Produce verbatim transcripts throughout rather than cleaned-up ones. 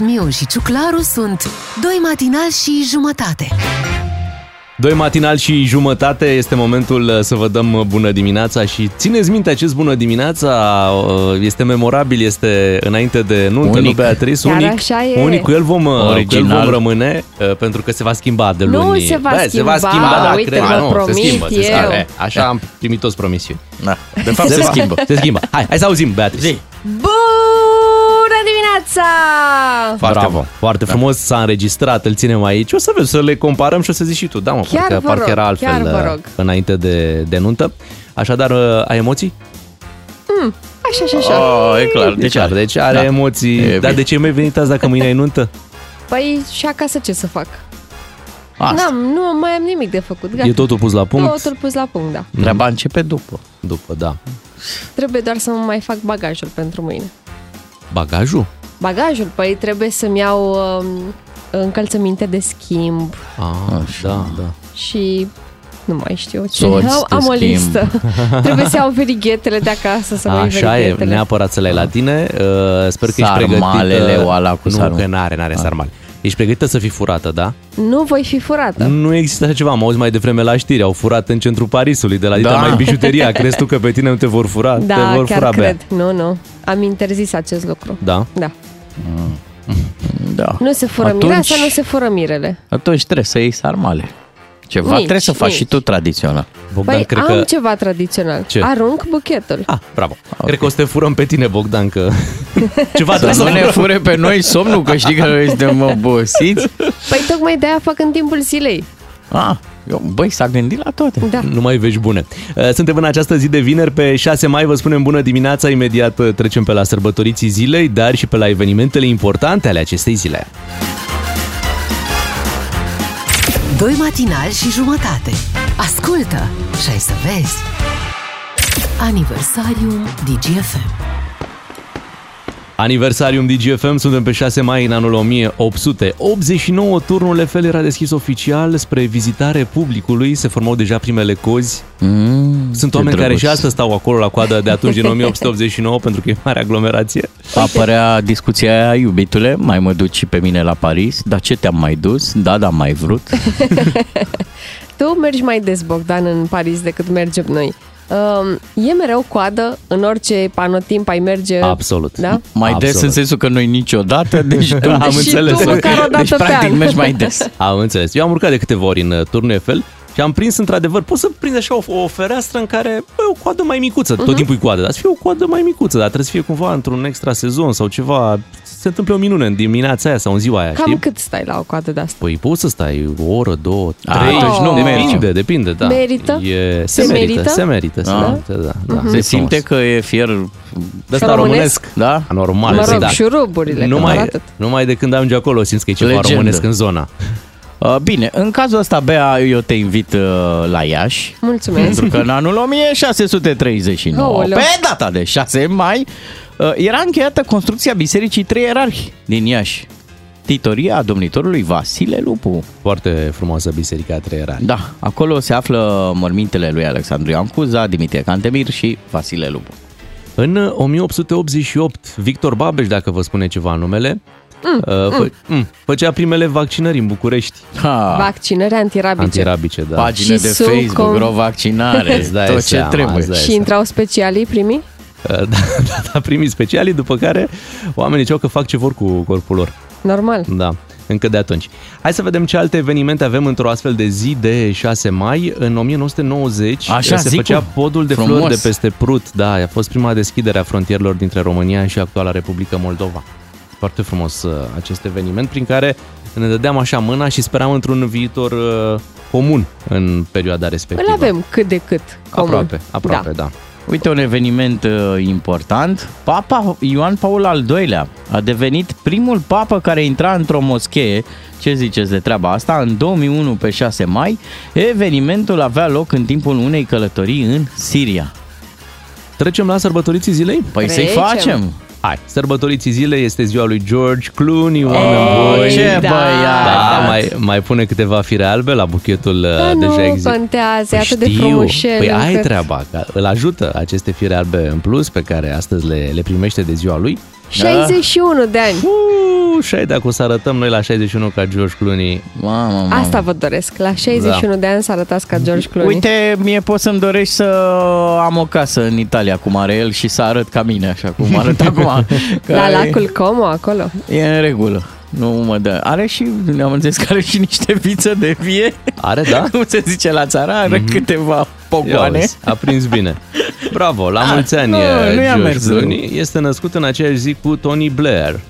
Miu și Ciuclaru sunt doi matinali și jumătate. Doi matinal și jumătate, este momentul să vă dăm bună dimineața și țineți minte acest bună dimineața, este memorabil, este înainte de nuntă lui Beatrice, unic, unic, cu el vom, cu el vom rămâne, pentru că se va schimba de luni. Nu se va Bă, schimba, se va schimba da, uite, vă promit se schimbă, se schimbă. Așa am primit toți promisiuni. Da. De fapt se, se schimbă. Se schimbă. Hai, hai să auzim, Beatrice. Zi. Foarte, Bravo. foarte da. frumos s-a înregistrat, îl ținem aici. O să vezi, să le comparăm și o să zici și tu. Da, mă, chiar parcă rog, era altfel înainte de, de nuntă. Așadar, ai emoții? Mm, așa și așa. Oh, e clar. Deci are, deci are da. emoții. E, Dar de ce mi-ai venit azi dacă mâine ai nuntă? Păi și acasă ce să fac? N-am, nu mai am nimic de făcut. Gata. E totul pus la punct? Totul pus la punct, da. Treaba începe după. După, da. Trebuie doar să mai fac bagajul pentru mâine. Bagajul? Bagajul, păi trebuie să-mi iau um, încălțăminte de schimb. Ah, da, da. Și nu mai știu ce. Am, am o listă. Trebuie să iau verighetele de acasă, să mai verighetele. Așa e, neapărat să le ai la tine. Uh, sper că sarmalele, ești pregătită. Sarmalele, oala cu sarmale. Nu, că n-are, n-are ah. sarmale. Ești pregătită să fii furată, da? Nu voi fi furată. Nu există așa ceva. Am auzit mai devreme la știri. Au furat în centrul Parisului, de la da. Dita mai bijuteria. Crezi tu că pe tine nu te vor fura? Da, te vor chiar fura, cred. Bea. Nu, nu. Am interzis acest lucru. Da? Da. da. Nu se fură atunci, mireasa, nu se fură mirele. Atunci trebuie să iei sarmale. Ceva nici, trebuie să faci nici. și tu tradițional. Bogdan, păi cred am că... ceva tradițional. Ce? Arunc buchetul. Ah, bravo. Okay. Cred că o să te furăm pe tine, Bogdan, că... ceva să nu ne fure pe noi somnul, că știi că noi suntem obosiți. Păi tocmai de-aia fac în timpul zilei. Ah, băi, s-a gândit la toate. Da. Numai vești bune. Suntem în această zi de vineri, pe șase mai, vă spunem bună dimineața. Imediat trecem pe la sărbătoriții zilei, dar și pe la evenimentele importante ale acestei zile. Doi matinali și jumătate. Ascultă și ai să vezi. Aniversariul Digi F M. Aniversariul Digi F M, suntem pe șase mai în anul o mie opt sute optzeci și nouă. Turnul Eiffel era deschis oficial spre vizitare publicului. Se formau deja primele cozi. Mm, Sunt oameni drăguț. care și astăzi stau acolo la coadă de atunci, din o mie opt sute optzeci și nouă, pentru că e mare aglomerație. Apărea discuția aia, iubitule, mai mă duci și pe mine la Paris. Dar ce te-am mai dus? Da, da, mai vrut. Tu mergi mai des, Bogdan, în Paris decât mergem noi. Uh, e mereu coadă, în orice panotimp ai merge... Absolut. Da? Mai Absolut. des în sensul că noi niciodată, deci tu, am înțeles. Tu măcar o dată deci, practic, mergi mai des. Am înțeles. Eu am urcat de câteva ori în Turnul Eiffel și am prins, într-adevăr, poți să prinzi așa o, o fereastră în care bă, o coadă mai micuță, uh-huh. tot timpul e coadă, dar să fie o coadă mai micuță, dar trebuie să fie cumva într-un extra sezon sau ceva, se întâmplă o minune în dimineața aia sau în ziua aia. Cam știi? Cât stai la o coadă de asta? Păi poți să stai o oră, două, trei, oh, nu, depinde, depinde, da. Merită? E, se, se merită? Se merită, se merită, da. da, da. Uh-huh. Se simte că e fier de ăsta românesc, da? Normal, mă rog, da. șuruburile, numai, numai de când ajungi acolo simți că e ceva Legendă. românesc în zona. Bine, în cazul ăsta, Bea, eu te invit la Iași. Mulțumesc. Pentru că în anul o mie șase sute treizeci și nouă, Oulă. pe data de șase mai, era încheiată construcția Bisericii Trei Ierarhi din Iași. Titoria a domnitorului Vasile Lupu. Foarte frumoasă biserica Trei Ierarhi. Da, acolo se află mormintele lui Alexandru Ciucu, Dimitrie Cantemir și Vasile Lupu. În o mie opt sute optzeci și opt, Victor Babeș, dacă vă spune ceva numele, Mm, uh, fă, mm. Mm, făcea primele vaccinări în București. Ha. Vaccinări antirabice. Antirabice, da. Pagine și de Facebook, ro vaccinare, tot ce trebuie. Și intrau specialii primii? Uh, da, da, da, primii specialii, după care oamenii ziceau că fac ce vor cu corpul lor. Normal. Da, încă de atunci. Hai să vedem ce alte evenimente avem într-o astfel de zi de șase mai. În o mie nouă sute nouăzeci Așa, se făcea cu? podul de Frumos. flori de peste Prut. Da, a fost prima deschidere a frontierelor dintre România și actuala Republică Moldova. Foarte frumos acest eveniment prin care ne dădeam așa mâna și speram într-un viitor uh, comun în perioada respectivă. Îl avem cât de cât comun. Aproape, aproape, da. da. Uite un eveniment uh, important. Papa Ioan Paul al doilea a devenit primul papă care intra într-o moschee. Ce ziceți de treaba asta? În două mii unu, pe șase mai, evenimentul avea loc în timpul unei călătorii în Siria. Trecem la sărbătoriții zilei? Păi Trecem. să-i facem! Hai, sărbătoriții zilei, este ziua lui George Clooney, oameni buni. Ce băiat! Da, da. Mai, mai pune câteva fire albe la buchetul da, deja existent. Nu contează, e atât de frumușel. Păi ai treaba, că îl ajută aceste fire albe în plus pe care astăzi le, le primește de ziua lui. șaizeci și unu de ani. Uuu, șai, dacă o să arătăm noi la șaizeci și unu ca George Clooney. Mamă, mamă. Asta vă doresc, la șaizeci și unu da. de ani să arătați ca George Clooney. Uite, mie poți să-mi dorești să am o casă în Italia, cum are el, și să arăt ca mine, așa cum arăt acum. La lacul Como, acolo. E în regulă. Nu mă dă. Are și, am înțeles că are și niște viță de vie. Are, da? Cum se zice la țară, are mm-hmm. câteva pogoane. A prins bine. Bravo, la A, mulți ani, nu, George Clooney. Este născut în aceeași zi cu Tony Blair.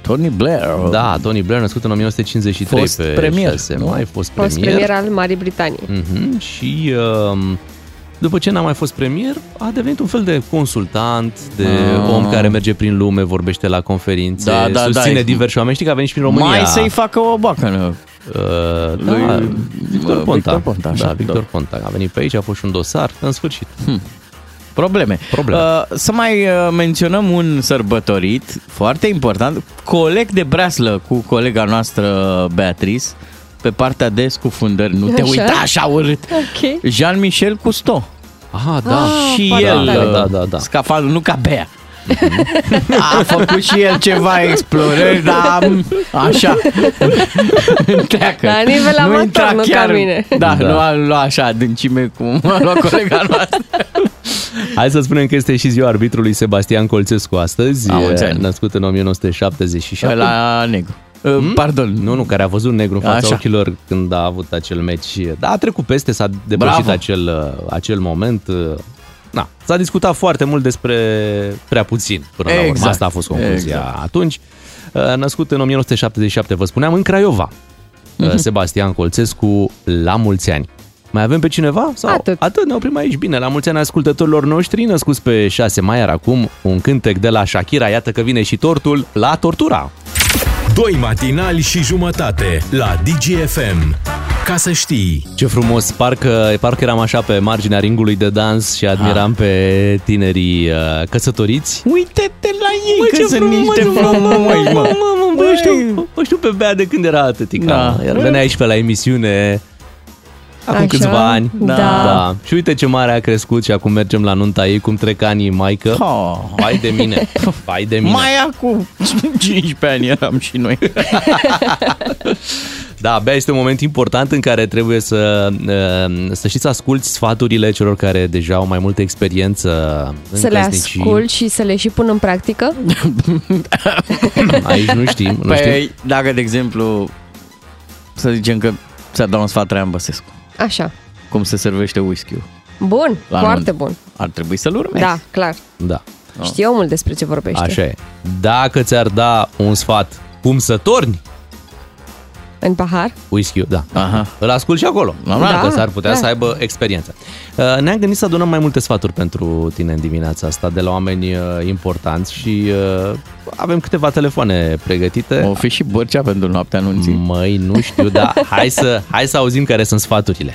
Tony Blair? Da, Tony Blair, născut în o mie nouă sute cincizeci și trei. Fost pe premier, nu? Mai fost premier. Fost premier al Marii Britanii. Mm-hmm. Și... Um, după ce n-a mai fost premier, a devenit un fel de consultant, de ah. om care merge prin lume, vorbește la conferințe, da, da, susține da, diversi oameni. Știi că a venit și prin România. Mai să-i facă o bacană. Uh, da, lui... Victor Ponta. Victor Ponta, așa, da, Victor Ponta. A venit pe aici, a fost și un dosar, în sfârșit. Hmm. Probleme. Probleme. Uh, să mai menționăm un sărbătorit foarte important, coleg de breaslă cu colega noastră Beatrice, pe partea de scufundări, nu te așa? uita așa urât. Okay. Jean-Michel Cousteau. Ah, da. Ah, și el, da, da, da, da. Scafandul, nu ca Bea. A făcut și el ceva explorări, dar așa. Treacă. La nivel nu amator, intra nu chiar, ca mine. Da, da, nu a luat așa adâncime cum a luat colega noastră. Hai să spunem că este și ziua arbitrului Sebastian Colțescu astăzi. Auzi, născut în o mie nouă sute șaptezeci și șapte. La negru. Hmm? Pardon, nu, nu, care a văzut negru în fața Așa. ochilor când a avut acel meci. Dar a trecut peste, s-a depășit acel, acel moment. Na, s-a discutat foarte mult despre prea puțin până exact. la urmă. Asta a fost concluzia exact. atunci. Născut în o mie nouă sute șaptezeci și șapte, vă spuneam, în Craiova. Uh-huh. Sebastian Colțescu, la mulți ani. Mai avem pe cineva? Sau? Atât. Atât, ne oprim aici. Bine, la mulți ani ascultătorilor noștri, născuți pe șase mai, iar acum un cântec de la Shakira. Iată că vine și tortul la Tortura. Doi matinali și jumătate la Digi F M. Ca să știi. Ce frumos, parcă, parcă eram așa pe marginea ringului de dans și admiram ha. pe tinerii uh, căsătoriți. Uite-te la ei, mă, că sunt niște frumăi, mă. O știu pe Bea de când era atâtica. Iar venea aici pe la emisiune... Acum Așa? câțiva ani. Da. da. Și uite ce mare a crescut și acum mergem la nunta ei, cum trec anii, maică. Oh. Hai de mine, hai de mine. Mai acum cincisprezece ani eram și noi. Da, abia este un moment important în care trebuie să, să știți să asculți sfaturile celor care deja au mai multă experiență în să căsnicii. Le ascult și să le și pun în practică? Aici nu știm. Nu păi, știm. Dacă, de exemplu, să zicem că ți-ar da un sfat Traian Băsescu. Așa. Cum se servește whisky-ul. Bun, la foarte moment. bun. Ar trebui să-l urmezi. Da, clar. Da. Știu mult despre ce vorbește. Așa e. Dacă ți-ar da un sfat cum să torni în pahar whisky-ul, da. Aha. Îl ascult și acolo. Normal da, că s-ar putea da. să aibă experiență. Ne-am gândit să adunăm mai multe sfaturi pentru tine în dimineața asta de la oameni importanți și avem câteva telefoane pregătite. O fi și bărcea pentru noaptea anunții. Măi, nu știu, dar hai să, hai să auzim care sunt sfaturile.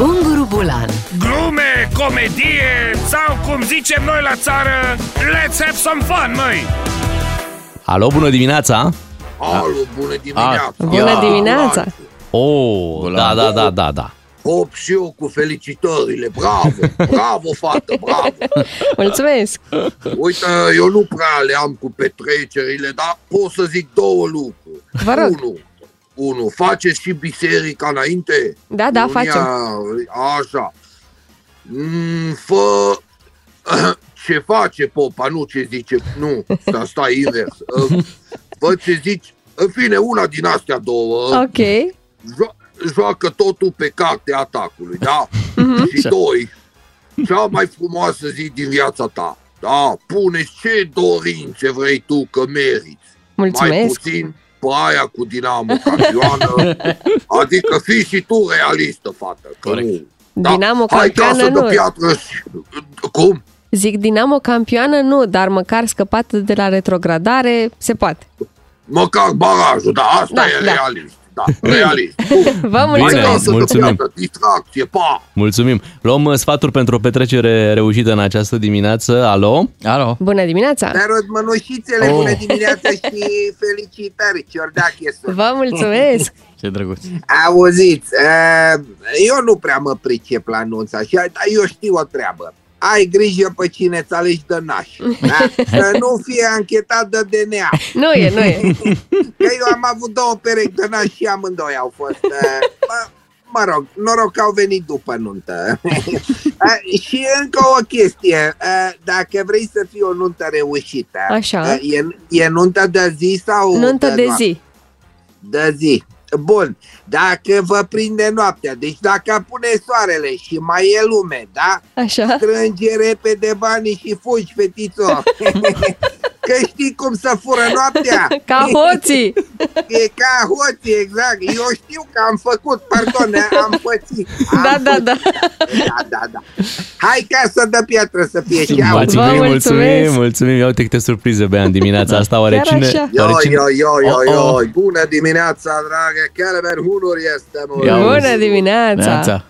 Unguru Bulan. Glume, comedie sau cum zicem noi la țară, let's have some fun, măi! Alo, bună dimineața! Alo, bună dimineața! A, bună dimineața! Oh, da, da, da, da, da. Hop și eu cu felicitările, bravo, bravo, fată, bravo! Mulțumesc! Uite, eu nu prea le am cu petrecerile, dar pot să zic două lucruri. Vă rog. Unu, unu, faceți și biserica înainte? Da, da, Lunia, facem. Așa. Fă... Ce face popa, nu ce zice, nu, asta stai invers. Bă, ce zici? În fine, una din astea două. Ok. Jo- joacă totul pe cartea atacului, da? Mm-hmm. Și doi, cea mai frumoasă zi din viața ta. Da, pune-ți ce dorințe vrei tu că meriți. Mulțumesc. Mai puțin pe aia cu Dinamo campioană. Adică fii și tu realistă, fată. Că nu. Da? Dinamo campioană nu. Și... Cum? Zic, Dinamo campioană nu, dar măcar scăpat de la retrogradare se poate. Măcar barajul, da, asta da, e da. realist. Da, realist. Vă mulțumesc. Bine, mulțumim. Distracție, pa! Mulțumim. Luăm sfaturi pentru o petrecere reușită în această dimineață. Alo? Alo. Bună dimineața! Darod mănușițele, oh. bună dimineața și felicitări, Ciordache. Vă mulțumesc! Ce drăguț! Auziți, eu nu prea mă pricep la anunț așa, dar eu știu o treabă. ai grijă pe cine îți alegi de naș. Da? Să nu fie anchetat de D N A. Nu e, nu e. Că eu am avut două perechi de naș și amândoi au fost... Bă, mă rog, noroc că au venit după nuntă. Și încă o chestie. Dacă vrei să fii o nuntă reușită, așa. E, e nuntă de zi sau... Nuntă de, de zi. De zi. Bun, dacă vă prinde noaptea, deci dacă apune soarele și mai e lume, da? Așa. Strânge repede banii și fugi, fetițo. Că știi cum să fură noaptea. Ca hoții. E ca hoții, exact. Eu știu că am făcut, pardon, am pățit. Am da, da, da, da. Da, da, hai ca să dă piatră să fie și aud. Vă mulțumim, mulțumim, mulțumim. Ia uite câte surprize bea în dimineața asta. Oare cine? Oare cine? Yo, yo, yo, yo, yo. Oh, oh. Bună dimineața, dragă. Calmer hunuri este. Bună dimineața.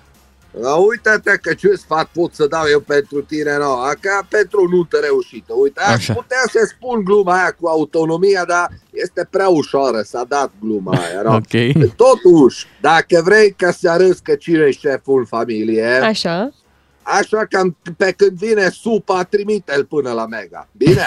Uită-te că ce sfat pot să dau eu pentru tine nouă, ca pentru o nuntă reușită. Uite, aș putea să spun gluma aia cu autonomia, dar este prea ușoară, s-a dat gluma aia. No? Okay. Totuși, dacă vrei ca să arăți că cine e șeful familie, așa, așa că pe când vine supa, trimite-l până la Mega. Bine?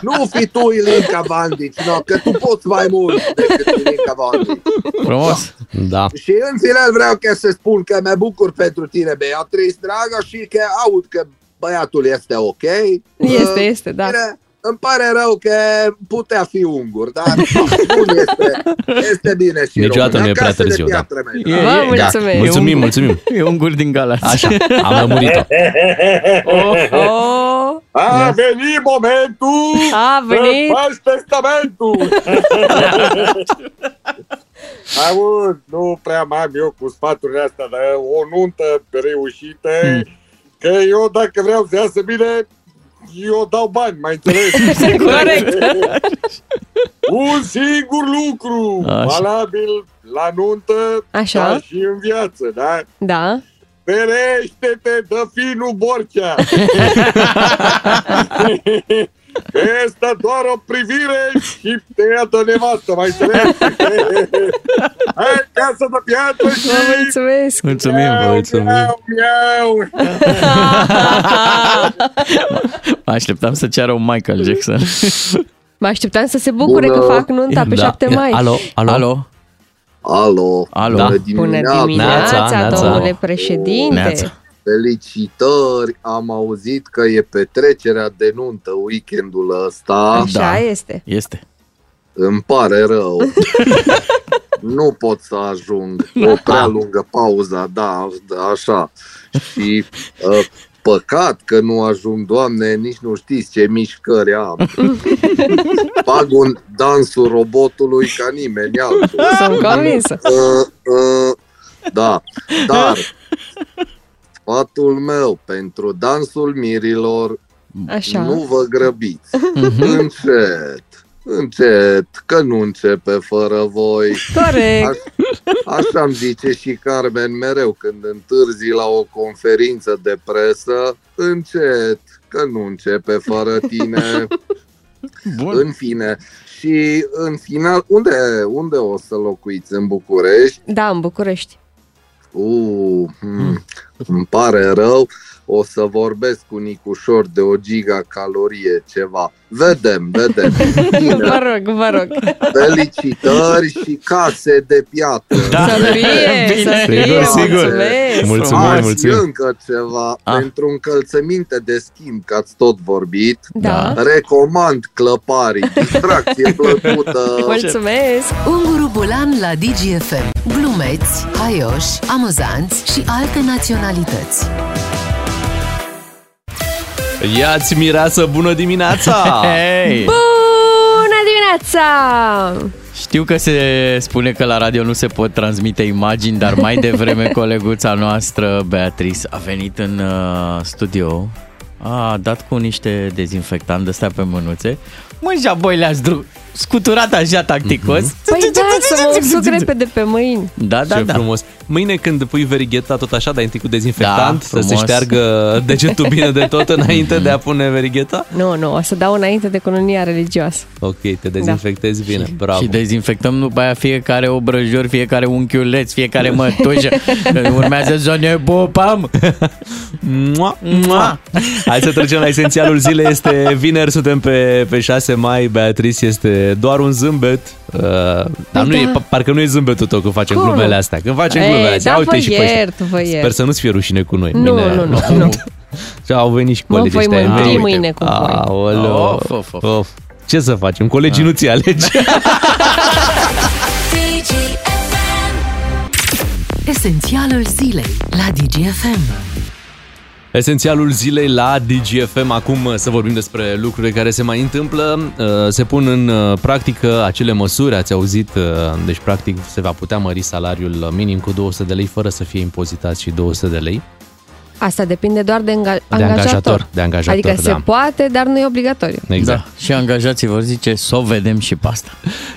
Nu fi tu Ilinca Vandici, no? Că tu poți mai mult decât Ilinca Vandici. Frumos. No. Da. Și în final vreau că să spun că mă bucur pentru tine, Beatrice, dragă, și că aud că băiatul este ok. Este, este, da. Bine? Îmi pare rău că putea fi ungur, dar este, este bine și niciodată nu e prea târziu, da. E, vă mulțumesc. Da. Mulțumim, mulțumim. E ungur din Galați. Așa, am lămurit-o. Oh, oh. A venit momentul! A venit! Faci testamentul! Auzi, nu prea m-am eu cu sfaturile astea, dar o nuntă reușită, hmm. că eu dacă vreau să iasă bine... Eu dau bani, mai înțelegi? Corect! Un singur lucru valabil la nuntă, așa. Da, și în viață, da? Da. Ferește-te de finul Borcea! Că este doar o privire și te ia de nevastă, mai înțelegi? Hai, casă de piatră și... Vă mulțumesc! Mulțumim, vă mulțumim! Miau, miau! Mă așteptam să ceară un Michael Jackson. Mă așteptam să se bucure bună. Că fac nunta pe da. șapte mai. Alo, alo, alo! Alo! Alo. Da. Bună dimineața, neața, domnule neața. Președinte! Neața. Felicitări, am auzit că e petrecerea de nuntă weekendul ăsta. Așa da. Este. Este. Îmi pare rău. Nu pot să ajung. O prea lungă pauza, da, așa. Și uh, păcat că nu ajung, Doamne, nici nu știți ce mișcări am. Pag un dansul robotului ca nimeni altul. Sunt convinsă. Uh, uh, da, dar... Sfatul meu pentru dansul mirilor, așa. Nu vă grăbiți, încet, încet, că nu începe fără voi. Corect. Așa îmi zice și Carmen mereu când întârzi la o conferință de presă, încet, că nu începe fără tine. Bun. În fine. Și în final, unde, unde o să locuiți? În București? Da, în București. Uh, hmm, îmi pare rău, o să vorbesc cu Nicușor de o gigacalorie ceva. Vedem, vedem. Bine. Vă rog, vă rog. Felicitări și case de piatră. Da. Să fie, bine, să fie, sigur. Mulțumesc. Mulțumesc. Încă ceva, ah. pentru încălțăminte de schimb, că ați tot vorbit, da. Recomand clăparii, distracție plăcută. Mulțumesc. Unguru Bulan la Digi F M. Glumeți, haioși, amuzanți și alte naționalități. Ia-ți mireasă, bună dimineața! Hey! Bună dimineața! Știu că se spune că la radio nu se pot transmite imagini, dar mai devreme coleguța noastră, Beatrice, a venit în uh, studio, a dat cu niște dezinfectant de-astea pe mânuțe. Mânja, boi, le-ați dru... scuturat așa tacticos. Mm-hmm. Păi da, să mă usuc repede pe mâini. Da, da, ce da. Frumos. Mâine când pui verigheta tot așa, dai întâi cu dezinfectant, da, să se șteargă degetul bine de tot înainte de a pune verigheta? Nu, nu, o să dau înainte de cununia religioasă. Ok, te dezinfectezi da. Bine, bravo. Și dezinfectăm după aia fiecare obrăjor, fiecare unchiuleț, fiecare mătușă. Urmează zone bopam. Mua, mua. Hai să trecem la esențialul zilei. Este vineri, suntem pe, pe șase mai, Beatrice este doar un zâmbet, uh, dar da. nu e, parcă nu e zâmbetul tău când facem cum? glumele astea. Când facem Ei, glumele astea, da, uite și iert, pe ăștia. Sper să nu-ți fie rușine cu noi. Nu, Mine, nu, nu. nu. Au venit și colegii ăștia. Mă voi mântri mâine cu voi. Ce să facem? Colegii A. nu ți alege. Esențialul zilei la Digi F M. Esențialul zilei la Digi F M. Acum să vorbim despre lucrurile care se mai întâmplă. Se pun în practică acele măsuri, ați auzit, deci practic se va putea mări salariul minim cu două sute de lei fără să fie impozitați și două sute de lei. Asta depinde doar de, enga- de angajator. De angajator. Adică da. se poate, dar nu e obligatoriu. Exact. Da. Și angajații vor zice, s-o vedem și pe asta.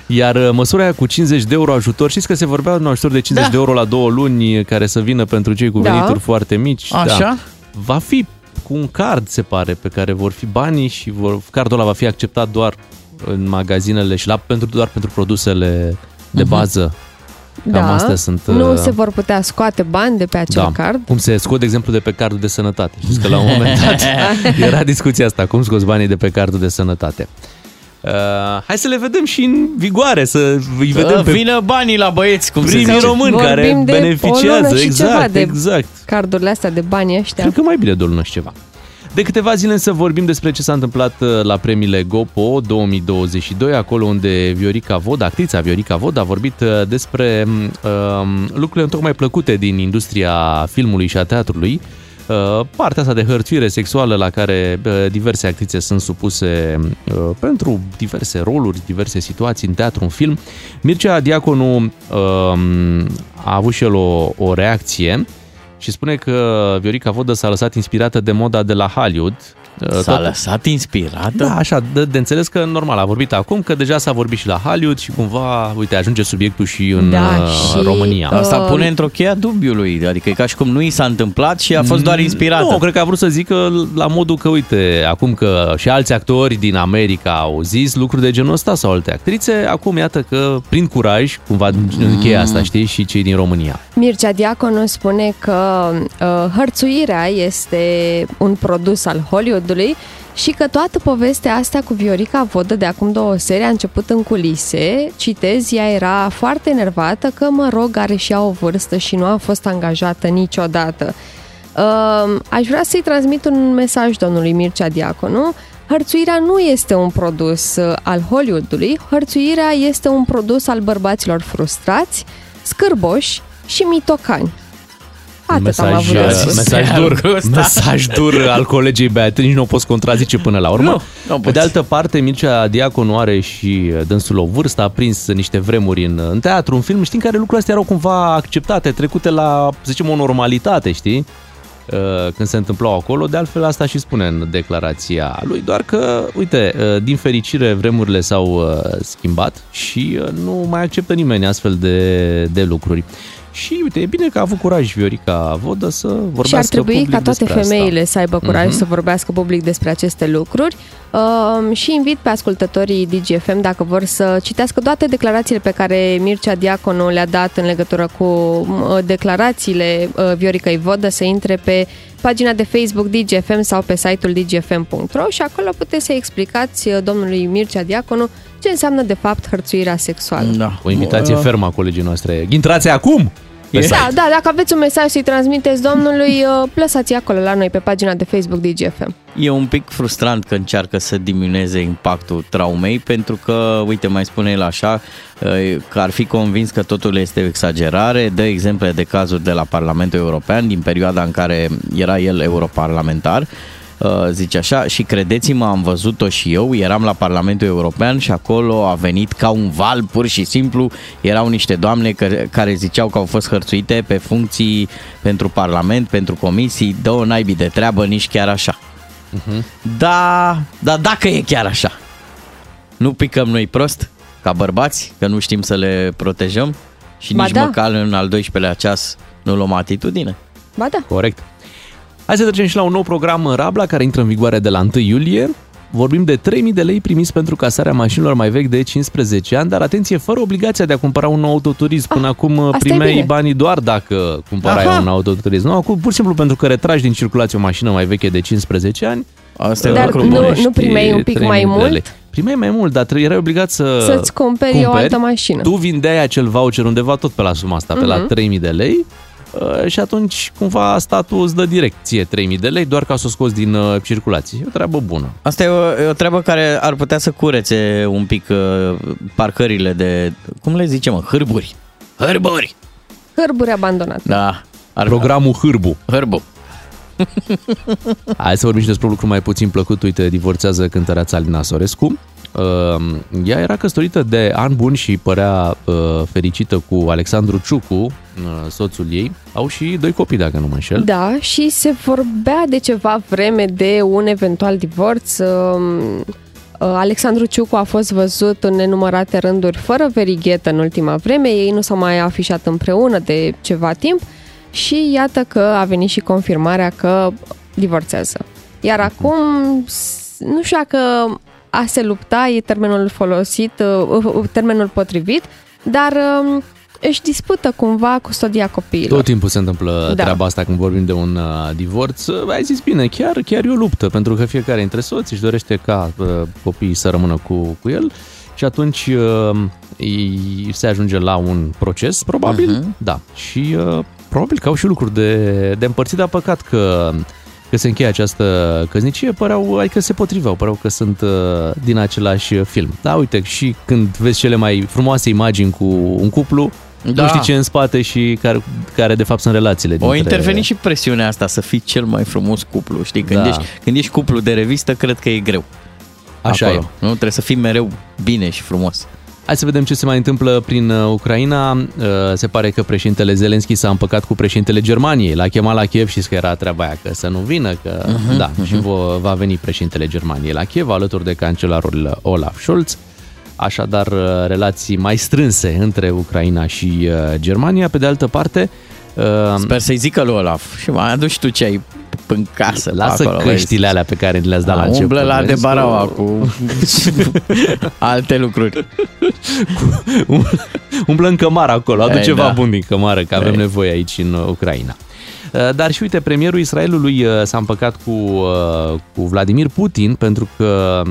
Iar măsura aia cu cincizeci de euro ajutor, știți că se vorbea un ajutor de cincizeci da. de euro la două luni care să vină pentru cei cu venituri da. foarte mici. Așa? Da. Va fi cu un card, se pare, pe care vor fi banii și vor, cardul ăla va fi acceptat doar în magazinele și la, pentru, doar pentru produsele de bază. Uh-huh. Cam da. astea sunt... Nu se vor putea scoate bani de pe acel da. card. Cum se scot, de exemplu, de pe cardul de sănătate. Știți că la un moment dat era discuția asta, cum scoți banii de pe cardul de sănătate. Uh, hai să le vedem și în vigoare, să îi vedem da, pe vină banii la băieți, cum primii se zice. Români vorbim care beneficiază, exact, exact. Cardurile astea de bani ăștia. Cred că mai bine de o lună și ceva. De câteva zile să vorbim despre ce s-a întâmplat la premiile Gopo două mii douăzeci și doi, acolo unde Viorica Vodă, actrița Viorica Vodă a vorbit despre uh, lucrurile tocmai plăcute din industria filmului și a teatrului. Partea asta de hărțuire sexuală la care diverse actrițe sunt supuse pentru diverse roluri, diverse situații în teatru, în film. Mircea Diaconu a avut și el o, o reacție și spune că Viorica Vodă s-a lăsat inspirată de moda de la Hollywood. S-a Tot... lăsat inspirată? Da, așa, de, de înțeles că normal, a vorbit acum, că deja s-a vorbit și la Hollywood și cumva, uite, ajunge subiectul și în da, și, România. Asta uh... pune într-o cheia dubiului, adică e ca și cum nu i s-a întâmplat și a fost doar inspirată. Nu, cred că a vrut să zică la modul că, uite, acum că și alți actori din America au zis lucruri de genul ăsta sau alte actrițe, acum iată că, prin curaj, cumva în cheia asta, știi, și cei din România. Mircea Diaconu spune că uh, hărțuirea este un produs al Hollywood și că toată povestea asta cu Viorica Vodă de acum două seri a început în culise. Citez, ea era foarte enervată că, mă rog, are și ea o vârstă și nu a fost angajată niciodată. Uh, aș vrea să-i transmit un mesaj domnului Mircea Diaconu. Hărțuirea nu este un produs al Hollywoodului, hărțuirea este un produs al bărbaților frustrați, scârboși și mitocani. Atât mesaj, mesaj dur, mesaj dur al colegei Beatrice, nici nu o poți contrazice până la urmă. Nu, Pe de altă parte, Mircea Diaconu are și dânsul o vârstă, a prins niște vremuri în, în teatru, în film, știi, în care lucrurile astea erau cumva acceptate, trecute la, să zicem, o normalitate, știi? Când se întâmplau acolo, de altfel asta și spune în declarația lui, doar că, uite, din fericire vremurile s-au schimbat și nu mai acceptă nimeni astfel de, de lucruri. Și uite, e bine că a avut curaj Viorica Vodă să vorbească public despre asta. Și ar trebui ca toate femeile asta. să aibă curaj uh-huh. să vorbească public despre aceste lucruri. Uh, și invit pe ascultătorii Digi F M, dacă vor, să citească toate declarațiile pe care Mircea Diaconu le-a dat în legătură cu uh, declarațiile uh, Vioricăi Vodă, să intre pe pagina de Facebook Digi F M sau pe site-ul digi f m punct r o și acolo puteți să explicați uh, domnului Mircea Diaconu ce înseamnă de fapt hărțuirea sexuală. Da. O invitație uh. fermă a colegii noastre. Intrați acum! Da, site. da, dacă aveți un mesaj să-i transmiteți domnului, lăsați acolo la noi pe pagina de Facebook Digi F M. E un pic frustrant că încearcă să diminueze impactul traumei, pentru că, uite, mai spune el așa, că ar fi convins că totul este o exagerare. Dă exemple de cazuri de la Parlamentul European, din perioada în care era el europarlamentar. Zice așa, și credeți-mă, am văzut-o și eu, eram la Parlamentul European și acolo a venit ca un val, pur și simplu, erau niște doamne care ziceau că au fost hărțuite pe funcții pentru Parlament, pentru comisii, dă-o naibii de treabă, nici chiar așa. Uh-huh. Da, da, dacă e chiar așa. Nu picăm noi prost, ca bărbați, că nu știm să le protejăm și ba nici da. măcar în al doisprezecelea ceas nu luăm atitudine. Ba da. Corect. Hai să trecem și la un nou program în Rabla, care intră în vigoare de la întâi iulie. Vorbim de trei mii de lei primiți pentru casarea mașinilor mai vechi de cincisprezece ani, dar atenție, fără obligația de a cumpăra un nou autoturism. Până ah, acum primeai banii doar dacă cumpărai Aha. un autoturism. Nu, acum pur și simplu pentru că retragi din circulație o mașină mai veche de cincisprezece ani. Asta dar e nu, nu primeai un pic mai mult? Primeai mai mult, dar erai obligat să să-ți cumperi, cumperi o altă mașină. Tu vindeai acel voucher undeva tot pe la suma asta, uh-huh. pe la trei mii de lei. Și atunci cumva statul îți dă direct ție trei mii de lei doar ca să o scoți din uh, circulație. E o treabă bună. Asta e o, e o treabă care ar putea să curețe un pic uh, parcările de, cum le zicem, mă, hârburi. Hârburi! Hârburi abandonate. Da. Ar... Programul Hârbu. Hârbu. Hai să vorbim și despre un lucru mai puțin plăcut. Uite, divorțează cântăreața Alina Sorescu. Uh, ea era căsătorită de an bun și părea uh, fericită cu Alexandru Ciucu, uh, soțul ei. Au și doi copii, dacă nu mă înșel. Da, și se vorbea de ceva vreme de un eventual divorț. Uh, uh, Alexandru Ciucu a fost văzut în nenumărate rânduri fără verighetă în ultima vreme. Ei nu s-au mai afișat împreună de ceva timp și iată că a venit și confirmarea că divorțează. Iar acum, nu știu că a se lupta e termenul folosit, termenul potrivit, dar își dispută cumva custodia copiilor. Tot timpul se întâmplă da. treaba asta când vorbim de un divorț. Ai zis bine, chiar, chiar e o luptă, pentru că fiecare dintre soți își dorește ca copiii să rămână cu, cu el și atunci se ajunge la un proces, probabil, uh-huh. da. Și probabil că au și lucruri de, de împărțit, dar păcat că că se încheie această căsnicie, păreau, adică se potriveau, păreau că sunt uh, din același film. Da, uite, și când vezi cele mai frumoase imagini cu un cuplu, da. nu știi ce în spate și care, care de fapt sunt relațiile dintre... O interveni și presiunea asta să fii cel mai frumos cuplu, știi? Când, da. ești, când ești cuplu de revistă, cred că e greu. Așa acolo, e. Nu? Trebuie să fii mereu bine și frumos. Hai să vedem ce se mai întâmplă prin Ucraina. Se pare că președintele Zelenski s-a împăcat cu președintele Germaniei. L-a chemat la Kiev, știți că era treaba aia, că să nu vină, că uh-huh, da, uh-huh. și va veni președintele Germaniei la Kiev, alături de cancelarul Olaf Scholz. Așadar, relații mai strânse între Ucraina și Germania. Pe de altă parte... Sper să-i zică lui Olaf și mai aduci tu ce ai în casă. Lasă acolo, căștile vezi? Alea pe care le-ați dat la început. Umblă la de baraua cu alte lucruri. Umblă în cămară acolo, adu ceva da. bun din cămară, că avem Ei. nevoie aici în Ucraina. Dar și uite, premierul Israelului s-a împăcat cu, cu Vladimir Putin, pentru că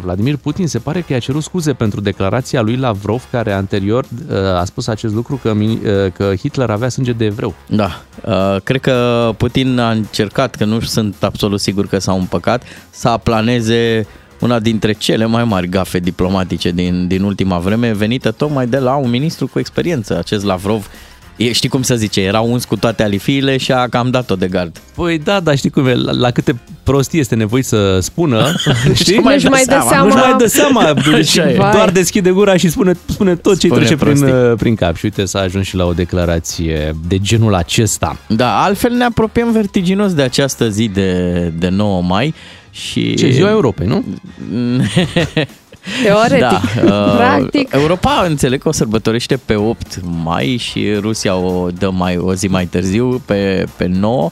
Vladimir Putin se pare că i-a cerut scuze pentru declarația lui Lavrov, care anterior a spus acest lucru, că, că Hitler avea sânge de evreu. Da, cred că Putin a încercat, că nu sunt absolut sigur că s-a împăcat, să aplaneze una dintre cele mai mari gafe diplomatice din, din ultima vreme, venită tocmai de la un ministru cu experiență, acest Lavrov. Știi cum se zice, era uns cu toate alifiile și a cam dat-o de gard. Păi da, dar știi cum e, la, la câte prostii este nevoie să spună, știi? Nu-și mai, dă mai dă seama. Nu-și mai dă seama, doar deschide gura și spune, spune tot ce-i trece prin, prin cap. Și uite, s-a ajuns și la o declarație de genul acesta. Da, altfel ne apropiem vertiginos de această zi de, de nouă mai. Și... Ce, ziua Europei, nu? Teoretic, da, practic. Europa, înțeleg că o sărbătorește pe opt mai și Rusia o dă mai, o zi mai târziu, pe, pe nouă.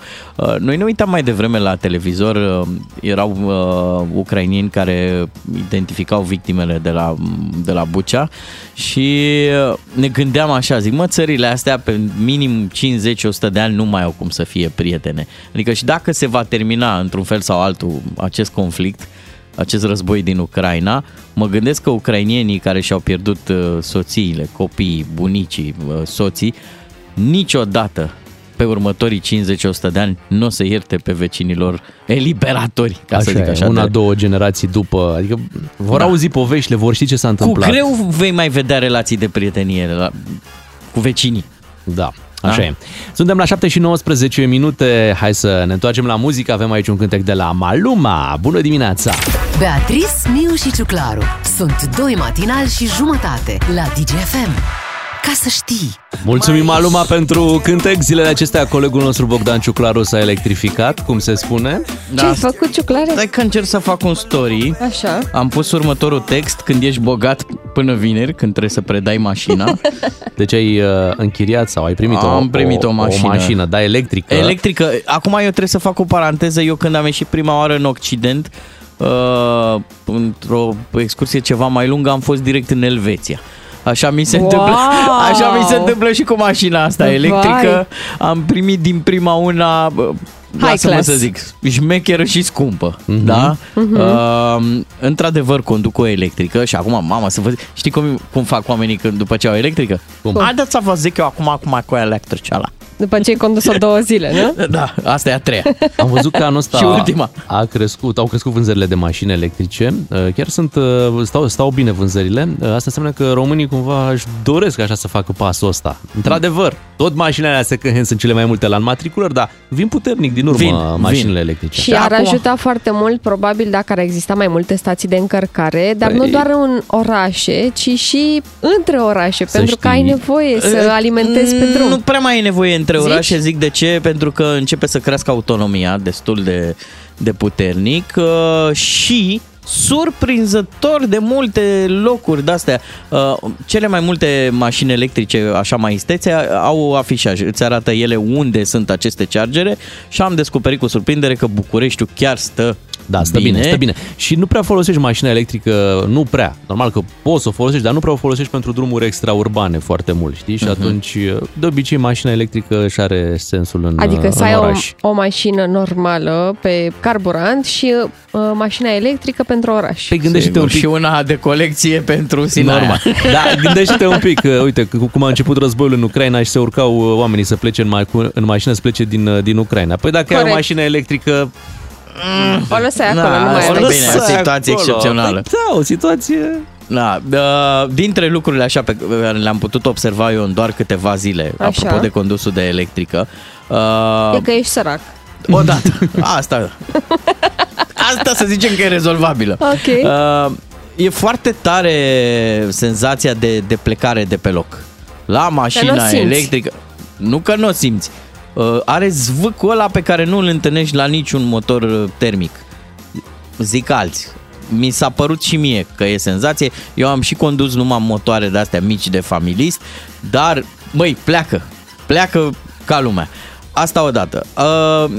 Noi ne uitam mai devreme la televizor, erau uh, ucrainieni care identificau victimele de la, de la Bucha și ne gândeam așa, zic, mă, țările astea pe minim cincizeci la o sută de ani nu mai au cum să fie prietene. Adică și dacă se va termina într-un fel sau altul acest conflict, acest război din Ucraina, mă gândesc că ucrainienii care și-au pierdut soțiile, copiii, bunicii, soții, niciodată pe următorii cincizeci la o sută de ani nu o să ierte pe vecinilor eliberatori, ca așa să zic așa. E, una, de... două generații după, adică vor da. auzi poveștile, vor ști ce s-a întâmplat. Cu greu vei mai vedea relații de prietenie la... cu vecinii. Da. Așa da. e. Suntem la șapte și nouăsprezece minute. Hai să ne întoarcem la muzică. Avem aici un cântec de la Maluma. Bună dimineața! Beatrice, Miu și Ciuclaru sunt doi matinali și jumătate la Digi F M. ca să știi. Mulțumim, mai... Aluma, pentru cântec. Zilele acestea, colegul nostru Bogdan Ciuclaru s-a electrificat, cum se spune. Da. Ce-ai făcut, Ciuclare? Stai că încerc să fac un story. Așa. Am pus următorul text: când ești bogat până vineri, când trebuie să predai mașina. Deci ai uh, închiriat sau ai primit, am o, primit o, o mașină. O mașină, da, electrică. Electrică. Acum eu trebuie să fac o paranteză. Eu când am ieșit prima oară în Occident, uh, într-o excursie ceva mai lungă, am fost direct în Elveția. Așa mi se wow. întâmplă. Așa mi se întâmplă și cu mașina asta Vai. electrică. Am primit din prima una, lasă-mă să zic, șmecheră și scumpă, uh-huh. da? Uh-huh. Uh, într-adevăr conduc o electrică și acum, mama, să vă zic, știi cum, cum fac oamenii când după ce au electrică? Cum? Haideți să vă zic eu acum, acum cu electrice ala. După ce ai condus-o două zile, nu? Da, asta e a treia. Am văzut că anul ăsta a crescut, au crescut vânzările de mașini electrice. Chiar sunt, stau, stau bine vânzările. Asta înseamnă că românii cumva își doresc așa să facă pasul ăsta. Într-adevăr, tot mașinile alea second hand sunt cele mai multe la înmatriculări, dar vin puternic din urmă vin, mașinile vin. electrice. Și ar ajuta foarte mult, probabil, dacă ar exista mai multe stații de încărcare, dar păi... nu doar în orașe, ci și între orașe, să pentru știi. că ai nevoie să e... alimentezi pe drum. Nu prea mai ai nevoie între Zici? orașe, zic de ce, pentru că începe să crească autonomia destul de, de puternic uh, și surprinzător de multe locuri de-astea. Uh, cele mai multe mașini electrice, așa mai istețe, au afișaj. Îți arată ele unde sunt aceste chargere și am descoperit cu surprindere că Bucureștiul chiar stă Da, stă bine. bine, stă bine. Și nu prea folosești mașina electrică, nu prea. Normal că poți să o folosești, dar nu prea o folosești pentru drumuri extraurbane foarte mult, știi? Și uh-huh. atunci, de obicei, mașina electrică își are sensul în oraș. Adică să ai o, o mașină normală pe carburant și uh, mașina electrică pentru oraș. Păi gândește-te un pic. Și una de colecție pentru sine. Normal. Da, gândește-te un pic. Uh, uite, cum a început războiul în Ucraina și se urcau oamenii să plece în, ma- în mașină, să plece din, din Ucraina. Păi dacă Corect. ai o mașină electrică, o lăsai acolo, na, nu mai o bine, o situație acolo. excepțională. Da, o situație... Na, dintre lucrurile așa pe care le-am putut observa eu în doar câteva zile, așa. apropo de condusul de electrică... E că ești sărac. Odată. Asta. Asta să zicem că e rezolvabilă. Okay. E foarte tare senzația de, de plecare de pe loc. La mașina electrică... Nu că nu o simți. Are zvâcul ăla pe care nu îl întâlnești la niciun motor termic. Zic alți. Mi s-a părut și mie că e senzație. Eu am și condus numai motoare de-astea mici de familist, dar, băi, pleacă. Pleacă ca lumea. Asta odată.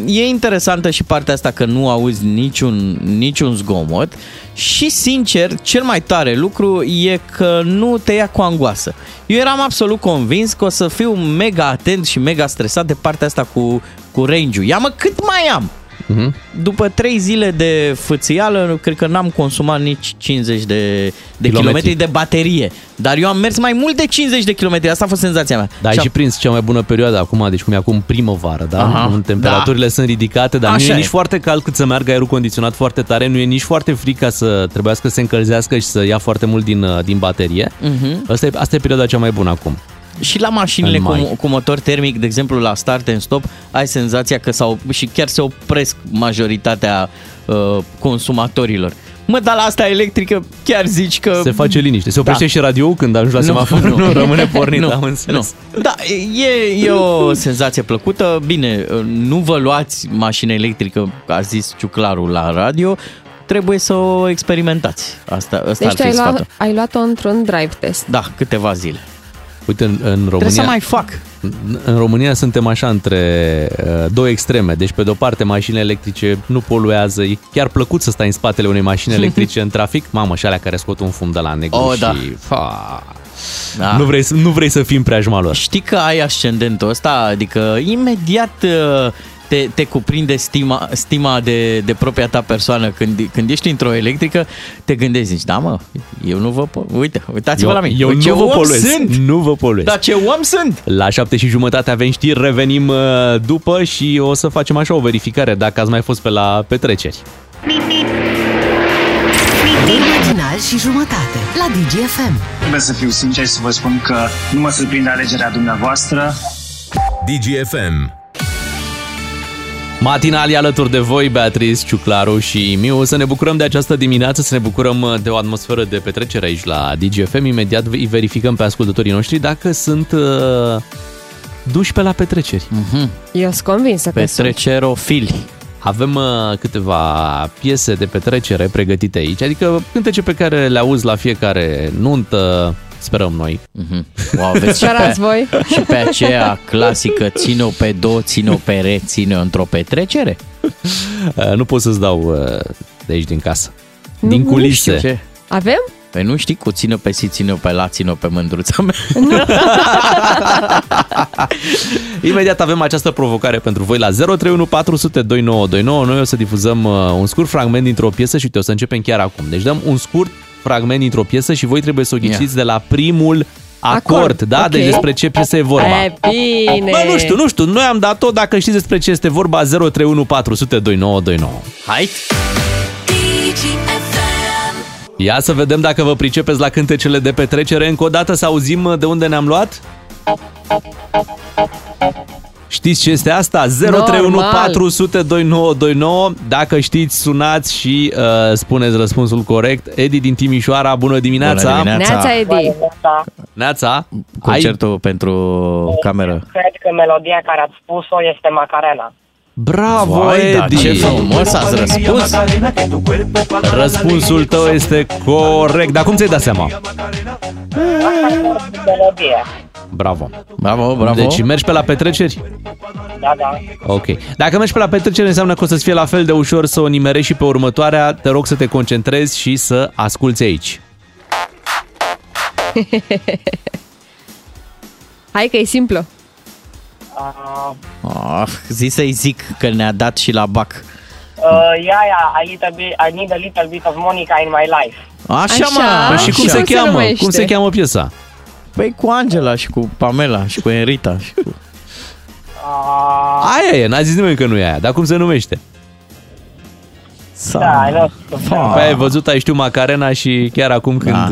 E interesantă și partea asta că nu auzi niciun, niciun zgomot și, sincer, cel mai tare lucru e că nu te ia cu angoasă. Eu eram absolut convins că o să fiu mega atent și mega stresat de partea asta cu, cu range-ul. Ia-mă cât mai am! Uh-huh. După trei zile de fățială, cred că n-am consumat nici cincizeci de, de kilometri de baterie. Dar eu am mers mai mult de cincizeci de kilometri. Asta a fost senzația mea. Dar și ai și prins cea mai bună perioadă acum, deci cum e acum primăvară, da? Aha, temperaturile da. sunt ridicate, dar Așa nu e, e nici foarte cald cât să meargă aerul condiționat foarte tare. Nu e nici foarte frig ca să trebuiască să se încălzească și să ia foarte mult din, din baterie. Uh-huh. Asta, e, asta e perioada cea mai bună acum. Și la mașinile cu, cu motor termic, de exemplu la start and stop, ai senzația că s-au, și chiar se opresc majoritatea uh, consumatorilor. Mă, dar la asta electrică chiar zici că... Se face liniște. Se oprește da. și radio-ul când ajungi la semafor. Nu, nu, rămâne pornit, nu, am înțeles. Nu. Da, e, e o senzație plăcută. Bine, nu vă luați mașină electrică, a zis Ciuclaru la radio. Trebuie să o experimentați. Asta, asta deci ar fi sfatul. Deci ai luat-o într-un drive test. Da, câteva zile. Uite, în, în România... Trebuie să mai fac. În, în România suntem așa între uh, două extreme. Deci, pe de-o parte, mașinile electrice nu poluează. E chiar plăcut să stai în spatele unei mașini electrice în trafic. Mamă, și alea care scot un fum de la negru oh, și... Da. Da. Nu, vrei, nu vrei să fii în preajma lor. Știi că ai ascendentul ăsta? Adică, imediat... Uh... Te, te cuprinde stima, stima de, de propria ta persoană când, când ești într-o electrică, te gândești, zici, da mă, eu nu vă poluez. Uite, uitați-vă eu, la mine. Eu ce nu vă poluez. Sunt. Nu vă poluez. Dar ce om sunt? La șapte și jumătate avem știri, revenim după și o să facem așa o verificare dacă ați mai fost pe la petreceri. Original și jumătate la Digi F M. Trebuie să fiu sincer și să vă spun că nu mă surprinde alegerea dumneavoastră. Digi F M. Matinali alături de voi, Beatrice, Ciuclaru și Miu. Să ne bucurăm de această dimineață, să ne bucurăm de o atmosferă de petrecere aici la Digi F M. Imediat îi verificăm pe ascultătorii noștri dacă sunt uh, duși pe la petreceri. Mm-hmm. Eu sunt convinsă că sunt. Petrecerofili. Avem uh, câteva piese de petrecere pregătite aici, adică cântece pe care le auzi la fiecare nuntă. Sperăm noi. Mm-hmm. Wow, vezi, și, pe, voi? și pe aceea clasică, ține-o pe două, ține-o pe re, ține-o într-o petrecere. Uh, nu pot să-ți dau uh, de aici din casă. Nu, din culise. Ce? Avem? Păi nu știi cu țină pe si, țină pe la, țină pe mândruța mea. Imediat avem această provocare pentru voi la zero trei unu patru zero zero doi nouă doi nouă. Noi o să difuzăm un scurt fragment dintr-o piesă și uite, o să începem chiar acum. Deci dăm un scurt fragment dintr-o piesă și voi trebuie să o ghiciți yeah. de la primul acord. acord. Da? Okay. Deci despre ce piesă e vorba. E bine. Bă, nu știu, nu știu. Noi am dat-o. Dacă știți despre ce este vorba, zero trei unu patru zero zero doi nouă doi nouă. Hai! Ia să vedem dacă vă pricepeți la cântecele de petrecere. Încă o dată să auzim de unde ne-am luat. Știți ce este asta? zero trei unu patru zero zero doi nouă doi nouă. Dacă știți, sunați și uh, spuneți răspunsul corect. Edi din Timișoara, bună dimineața! Bună dimineața, Neața, Edi! Neața! Concertul ai... pentru cameră. Cred că melodia care ați spus-o este Macarena. Bravo, Vai, Edi! Ce frumos ați răspuns! Răspunsul tău este corect. Dar cum ți-ai dat seama? Melodie. Bravo. Bravo, bravo. Deci mergi pe la petreceri? Da, da. Ok. Dacă mergi pe la petreceri, înseamnă că o să-ți fie la fel de ușor să o nimerești și pe următoarea. Te rog să te concentrezi și să asculți aici. Hai că e simplu. Ah, zi să-i zic că ne-a dat și la bac. Uh, yeah, yeah, I need a bit, I need a little bit of Monica in my life. Așa, mă! Păi și cum se cheamă? Cum se cheamă piesa? Păi cu Angela și cu Pamela și cu Enrita și cu... Uh... Aia e, n-a zis nimeni că nu e aia, dar cum se numește? Da, păi ai văzut, ai știu Macarena și chiar acum când... Da.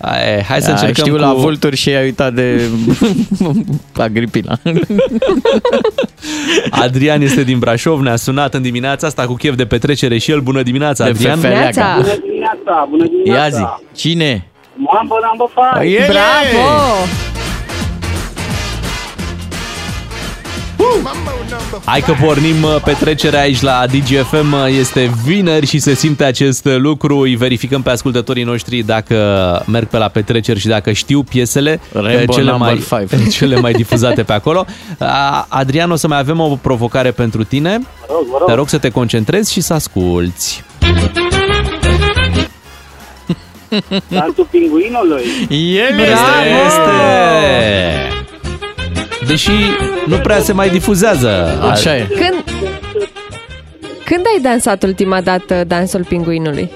Hai, hai să da, încercăm știu cu... la vulturi și i-a uitat de Agripina. Adrian este din Brașov, ne-a sunat în dimineața asta cu chef de petrecere și el. Bună dimineața, Adrian. Bună dimineața. Bună dimineața, bună dimineața. Ia zi, cine? Mambo, mambo, fai. Bravo! Uh! Hai că pornim petrecerea aici la Digi F M. Este vineri și se simte acest lucru. Îi verificăm pe ascultătorii noștri dacă merg pe la petreceri și dacă știu piesele cele mai, cele mai difuzate pe acolo. Adrian, o să mai avem o provocare pentru tine. Mă rog, mă rog. Te rog să te concentrezi și să asculți. Dansul Pinguinului. E, bravo! Este! Deși nu prea se mai difuzează. Așa e. Când, când ai dansat ultima dată Dansul Pinguinului?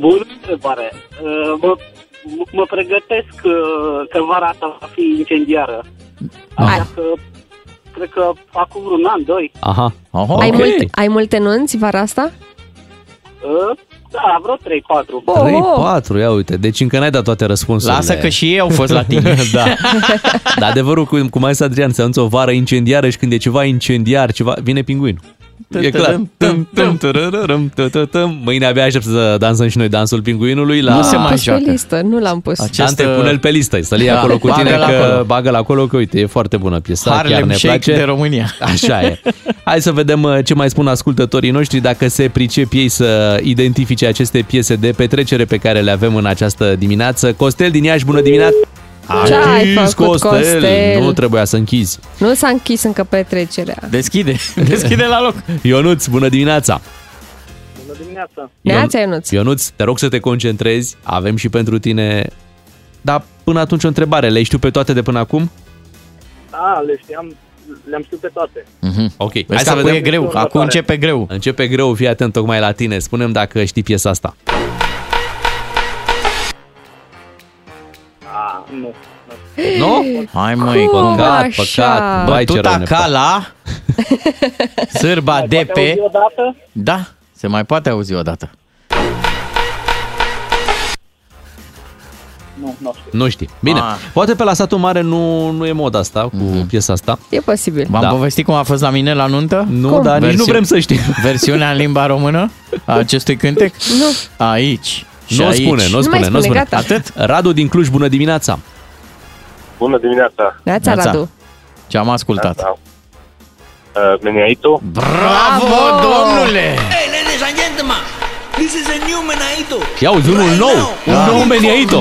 Bună întrebare. Mă, mă pregătesc că vara asta va fi incendiară. Așa că cred că acum un an, doi. Aha. Aha, ai, okay. multe, ai multe nunți vara asta? Uh. Da, vreo trei patru. trei patru, ia uite. Deci încă n-ai dat toate răspunsurile. Lasă că și ei au fost la tine. Da. Dar adevărul, cum, cum ai zis Adrian, se anunță o vară incendiară și când e ceva incendiar, ceva, vine pinguinul. E clar. Mâine abia aștept să dansăm și noi Dansul Pinguinului. Nu se mai joacă. Nu l-am pus. Aceste pune-l pe listă. Să-l iei acolo cu tine, că bagă-l acolo, că uite, e foarte bună piesa. Harlem Shake de România. Așa e. Hai să vedem ce mai spun ascultătorii noștri, dacă se pricep ei să identifice aceste piese de petrecere pe care le avem în această dimineață. Costel din Iași, bună dimineața! Ce ai făcut, Costel? Costel? Nu trebuia să închizi. Nu s-a închis încă petrecerea. Deschide, deschide la loc. Ionuț, bună dimineața. Bună dimineața. Neața, Ionuț. Ionuț, te rog să te concentrezi. Avem și pentru tine. Dar până atunci o întrebare, le știu pe toate de până acum? Da, le știam, le-am știut pe toate. Mm-hmm. Ok, hai să vedem. E greu, acum începe greu. Începe greu, fii atent tocmai la tine. Spune-mi dacă știi piesa asta. Nu. Nu? Hai, măi, păcat, păcat. Bătuta ca la sârba de pe... Da, se mai poate auzi odată. nu, nu știu. Nu știi. Bine, ah. poate pe la satul mare nu, nu e mod asta, cu mm-hmm. piesa asta. E posibil. V-am da. povestit cum a fost la mine la nuntă? Nu, cum? dar Versiu... nu vrem să știm. Versiunea în limba română a acestui cântec? Nu. Aici. Nu spune, nu spune, nu spune. Atât. Radu din Cluj, bună dimineața. Bună dimineața. Neața, Radu. Ce am ascultat. Da, da. Uh, Meniato. Bravo, Bravo, domnule! Ei, ladies and gentlemen, this is a new Meniato. Ia uzi, unul right nou, now. un da. nou Meniato.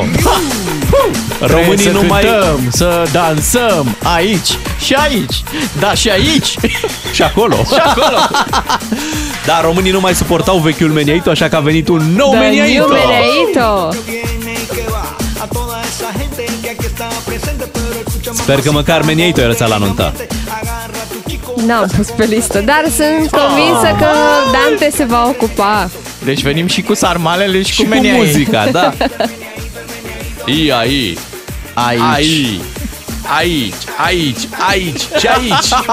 Românii nu mai să dansăm aici și aici. Da, și aici. și acolo. și acolo. Dar românii nu mai suportau vechiul Meniato, așa că a venit un nou The Meniato. New Meniato. Sper că măcar Meniato e răța la nuntă. N-am pus pe listă, dar sunt convinsă ah. că Dante se va ocupa. Deci venim și cu sarmalele și, și cu Meniato. Și cu muzica, da. I-ai, aici, aici, aici, aici, aici, ce aici?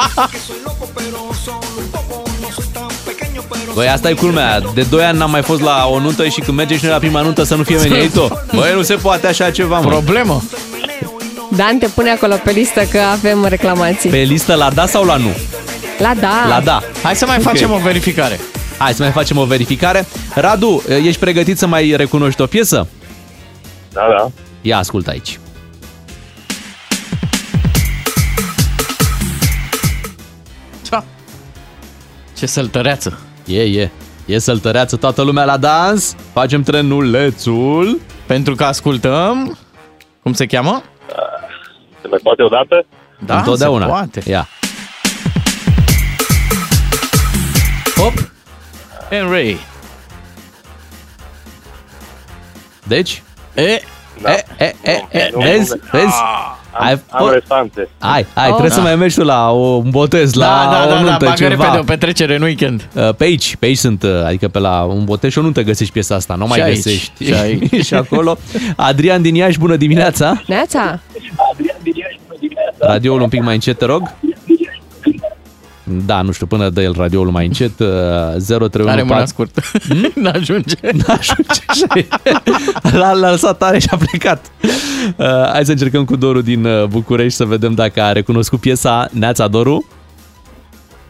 Băi, asta e culmea, de doi ani n-am mai fost la o nuntă și când mergem și noi la prima nuntă să nu fie Meniato. Băi, nu se poate așa ceva, mă. Problemă. Dante, pune acolo pe listă că avem reclamații. Pe listă la da sau la nu? La da. La da. Hai să mai okay. facem o verificare. Hai să mai facem o verificare. Radu, ești pregătit să mai recunoști o piesă? Da, da. Ia, ascultă aici. Ce săltăreață. E, e. E săltăreață, toată lumea la dans. Facem trenulețul. Pentru că ascultăm. Cum se cheamă? Se mai poate odată? Da, întotdeauna. Se poate. Ia. Hop. Henry. Deci? E, da. e, e, e, e, nu, vezi, nu, vezi? Am, am restanțe. Hai, hai, oh, trebuie da. să mai mergi tu la un botez, la da, da, o nuntă, da, da, ceva. Repede o petrecere în weekend. Pe aici, pe aici sunt, adică pe la un botez și o nuntă găsești piesa asta, nu mai aici, găsești. Și, aici. și acolo. Adrian din Iași, bună dimineața. Neața. Adrian din Iași, bună dimineața. Radioul un pic mai încet, te rog. Da, nu știu, până dă el radioul mai încet. zero trei unu patru Are mâna scurtă. Hmm? N-ajunge. N-ajunge. L-a lăsat tare și a plecat. Uh, hai să încercăm cu Doru din București să vedem dacă a recunoscut piesa. Neața, Doru.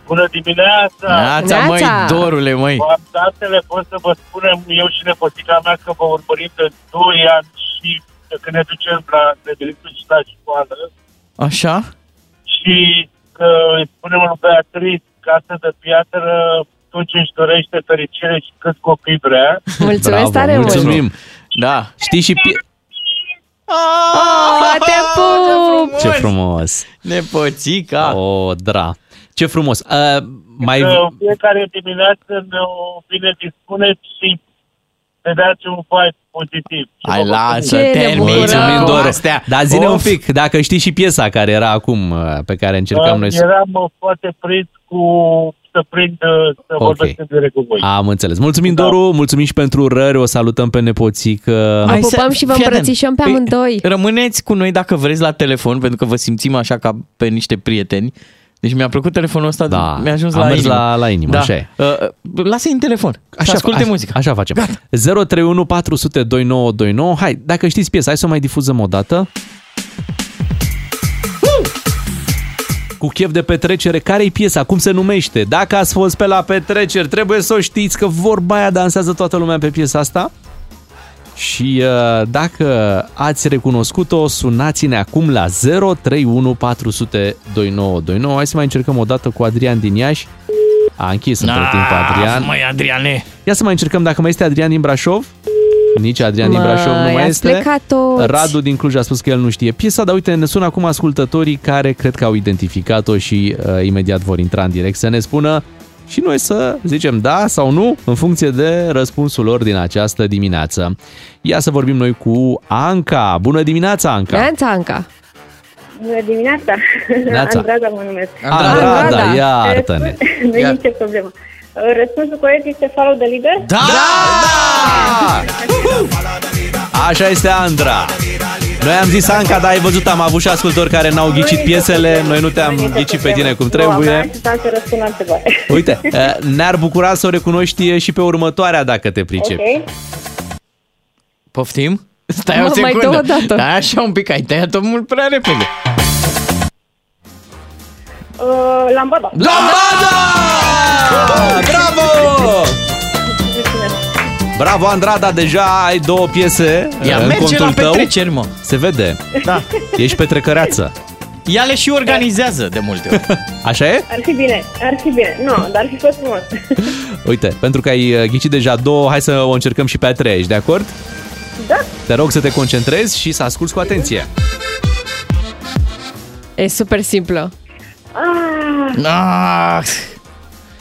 Bună dimineața. Neața, măi, Dorule, măi. V-am dat telefon să vă spunem eu și nepotica mea că vă urmărim de doi ani și când ne ducem la nedeliciul și la școală. Așa? Și... îi spunem lui Beatrice, casă de piatră, tot ce își dorește fericire și cât copii vrea. Mulțumesc tare mult! Mulțumim! Da, știi și... Pi- oh, te pup! Ce frumos! Nepoțica! O, dra! Ce frumos! Uh, mai... În fiecare dimineață ne dispuneți și ne dați un vibe pozitiv. Hai, lasă-te, mulțumim, Dore. Dar zine of. un pic, dacă știi și piesa care era acum, pe care încercam uh, noi să... Eram foarte prins cu... să prind, să okay. vorbesc între cu voi. Am înțeles. Mulțumim, da. Doru, mulțumim și pentru rări, o salutăm pe nepoțică. Vă pupăm și vă îmbrățișăm pe amândoi. Rămâneți cu noi dacă vreți la telefon, pentru că vă simțim așa ca pe niște prieteni. Deci mi-a plăcut telefonul ăsta, da, mi-a ajuns la inimă. La, la inimă, da. Așa e. Uh, lasă-i în telefon, așa, asculte muzica. Așa facem. Gata. zero trei unu patru zero zero doi nouă doi nouă Hai, dacă știți piesa, hai să o mai difuzăm o dată. Uh! Cu chef de petrecere, care-i piesa? Cum se numește? Dacă ați fost pe la petreceri, trebuie să o știți că vorba aia dansează toată lumea pe piesa asta. Și uh, dacă ați recunoscut-o, sunați-ne acum la zero trei unu patru zero zero doi nouă doi nouă Hai să mai încercăm o dată cu Adrian din Iași. A închis între timp Adrian. Măi, Adriane! Ia să mai încercăm dacă mai este Adrian din Brașov. Nici Adrian mă, din Brașov nu mai este. Radu din Cluj a spus că el nu știe piesa, dar uite, ne sună acum ascultătorii care cred că au identificat-o și uh, imediat vor intra în direct să ne spună și noi să zicem da sau nu, în funcție de răspunsul lor din această dimineață. Ia să vorbim noi cu Anca. Bună dimineața, Anca! Neața, Anca! Bună dimineața! Neața. Andrada mă numesc. Andrada, Andrada. Iartă-ne! Nu e nicio problemă. Răspunsul corect este Follow the Leader? Da! Da! da! Uh-huh! Așa este, Andra! Noi am zis, Anca, dar ai văzut, am avut și ascultori care n-au ghicit piesele, noi nu te-am ghicit pe tine cum trebuie. Uite, ne-ar bucura să o recunoști și pe următoarea dacă te pricepi. Poftim? Stai o secundă. Da, așa un pic, ai tăiat-o mult prea repede. Uh, lambada. Lambada! Bravo! Bravo, Andrada, deja ai două piese. Ia în merge contul la petreceri, mă. Se vede. Da. Ești petrecăreață. Ea le și organizează de multe ori. Așa e? Ar fi bine, ar fi bine. Nu, no, dar ar fi fost frumos. Uite, pentru că ai ghicit deja două, hai să o încercăm și pe a treia. Ești de acord? Da. Te rog să te concentrezi și să asculți cu atenție. E super simplă. Ah. Ah.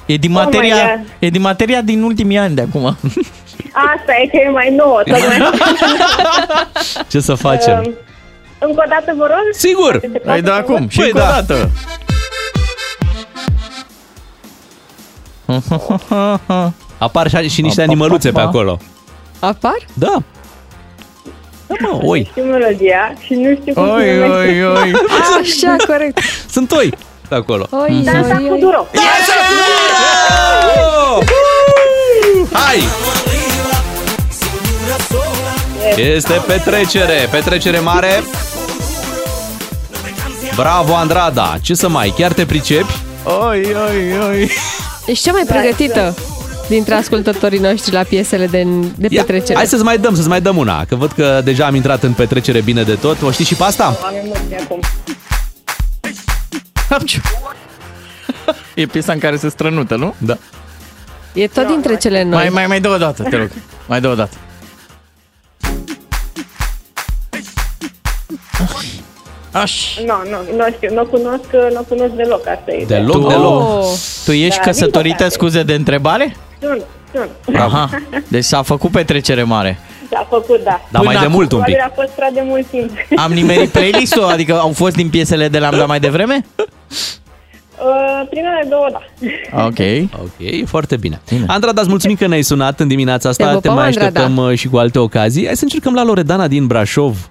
E din materia, oh e din materia din ultimii ani de acum. Asta e că e mai nouă. Ce să facem? Um. Încă o dată, vă rog? Sigur! Ai dat acum și încă o dată! Apar și niște animăluțe pe acolo. Apar? Da! Da, oi! Nu știu melodia și nu știu cum se numește. Așa, corect! Sunt oi pe acolo. Dansa cu duro! Dansa cu duro! Hai! Este petrecere, petrecere mare. Bravo, Andrada! Ce să mai, chiar te pricepi? Oi, oi, oi! Ești cea mai pregătită dintre ascultătorii noștri la piesele de, de petrecere. Hai să-ți mai dăm, să-ți mai dăm una, că văd că deja am intrat în petrecere bine de tot. O știi și pe asta? E piesa în care se strănută, nu? Da. E tot dintre cele noi. Mai, mai, mai dă o dată, te rog. Mai dă o dată. Aș. Nu, no, nu, no, nu știu, nu cunosc, nu cunosc deloc, asta e. Deloc, tu, deloc. Tu ești da, căsătorită, scuze de întrebare? Sunt, sunt. Aha. Deci s-a făcut petrecere mare. S-a făcut, da. Dar mai de mult un pic. A fost prea de mult timp. Am nimerit playlist-ul, adică au fost din piesele de l-am dat mai devreme? Uh, primele două, da. Ok, ok, foarte bine. bine. Andrada, îți mulțumim că ne-ai sunat în dimineața asta. Te, Te mai așteptăm, Andrada, și cu alte ocazii. Hai să încercăm la Loredana din Brașov.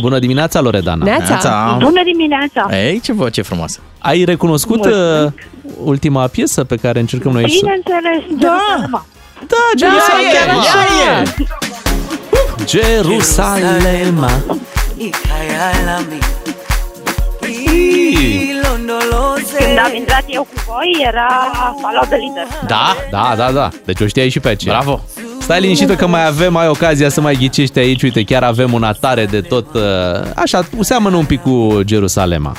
Bună dimineața, Loredana! Neața. Bună dimineața! Ei, ce voce frumoasă! Ai recunoscut uh, ultima piesă pe care încercăm noi? Bineînțeles! Să... Da! Da, da, Gerusalema! Da, Gerusalema! Când am intrat eu cu voi, era Follow the Leader. Da, da, da, da. Deci o știai și pe aceea. Bravo! Stai liniștită că mai avem, mai ocazia să mai ghicești aici. Uite, chiar avem una tare de tot. Așa, seamănă un pic cu Gerusalema.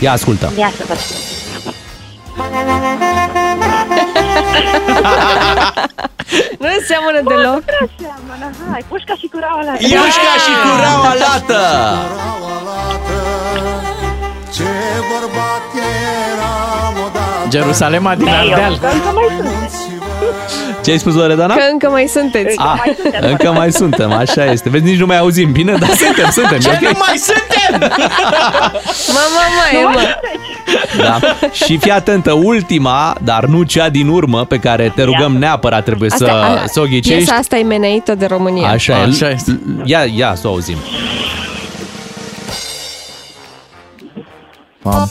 Ia ascultă. Ia să vă spun. Nu seamănă deloc. Nu seamănă, hai. Pușca și curaua lată. Pușca și curaua lată. Ce bărbat eram odată. Gerusalema din Ardeal. Ce ai spus, Loredana? Că încă mai sunteți. Încă, ah, mai, suntem, încă mai suntem, așa este. Vezi, nici nu mai auzim bine, dar suntem, suntem. Ce, okay? Nu mai suntem? Mama, mai, mă. Da. Și fii atentă, ultima, dar nu cea din urmă, pe care te rugăm neapărat trebuie asta, să, a, să o ghicești. Piesa asta e meneită de România. Așa, a, așa este. Ia, ia să o auzim. Pam.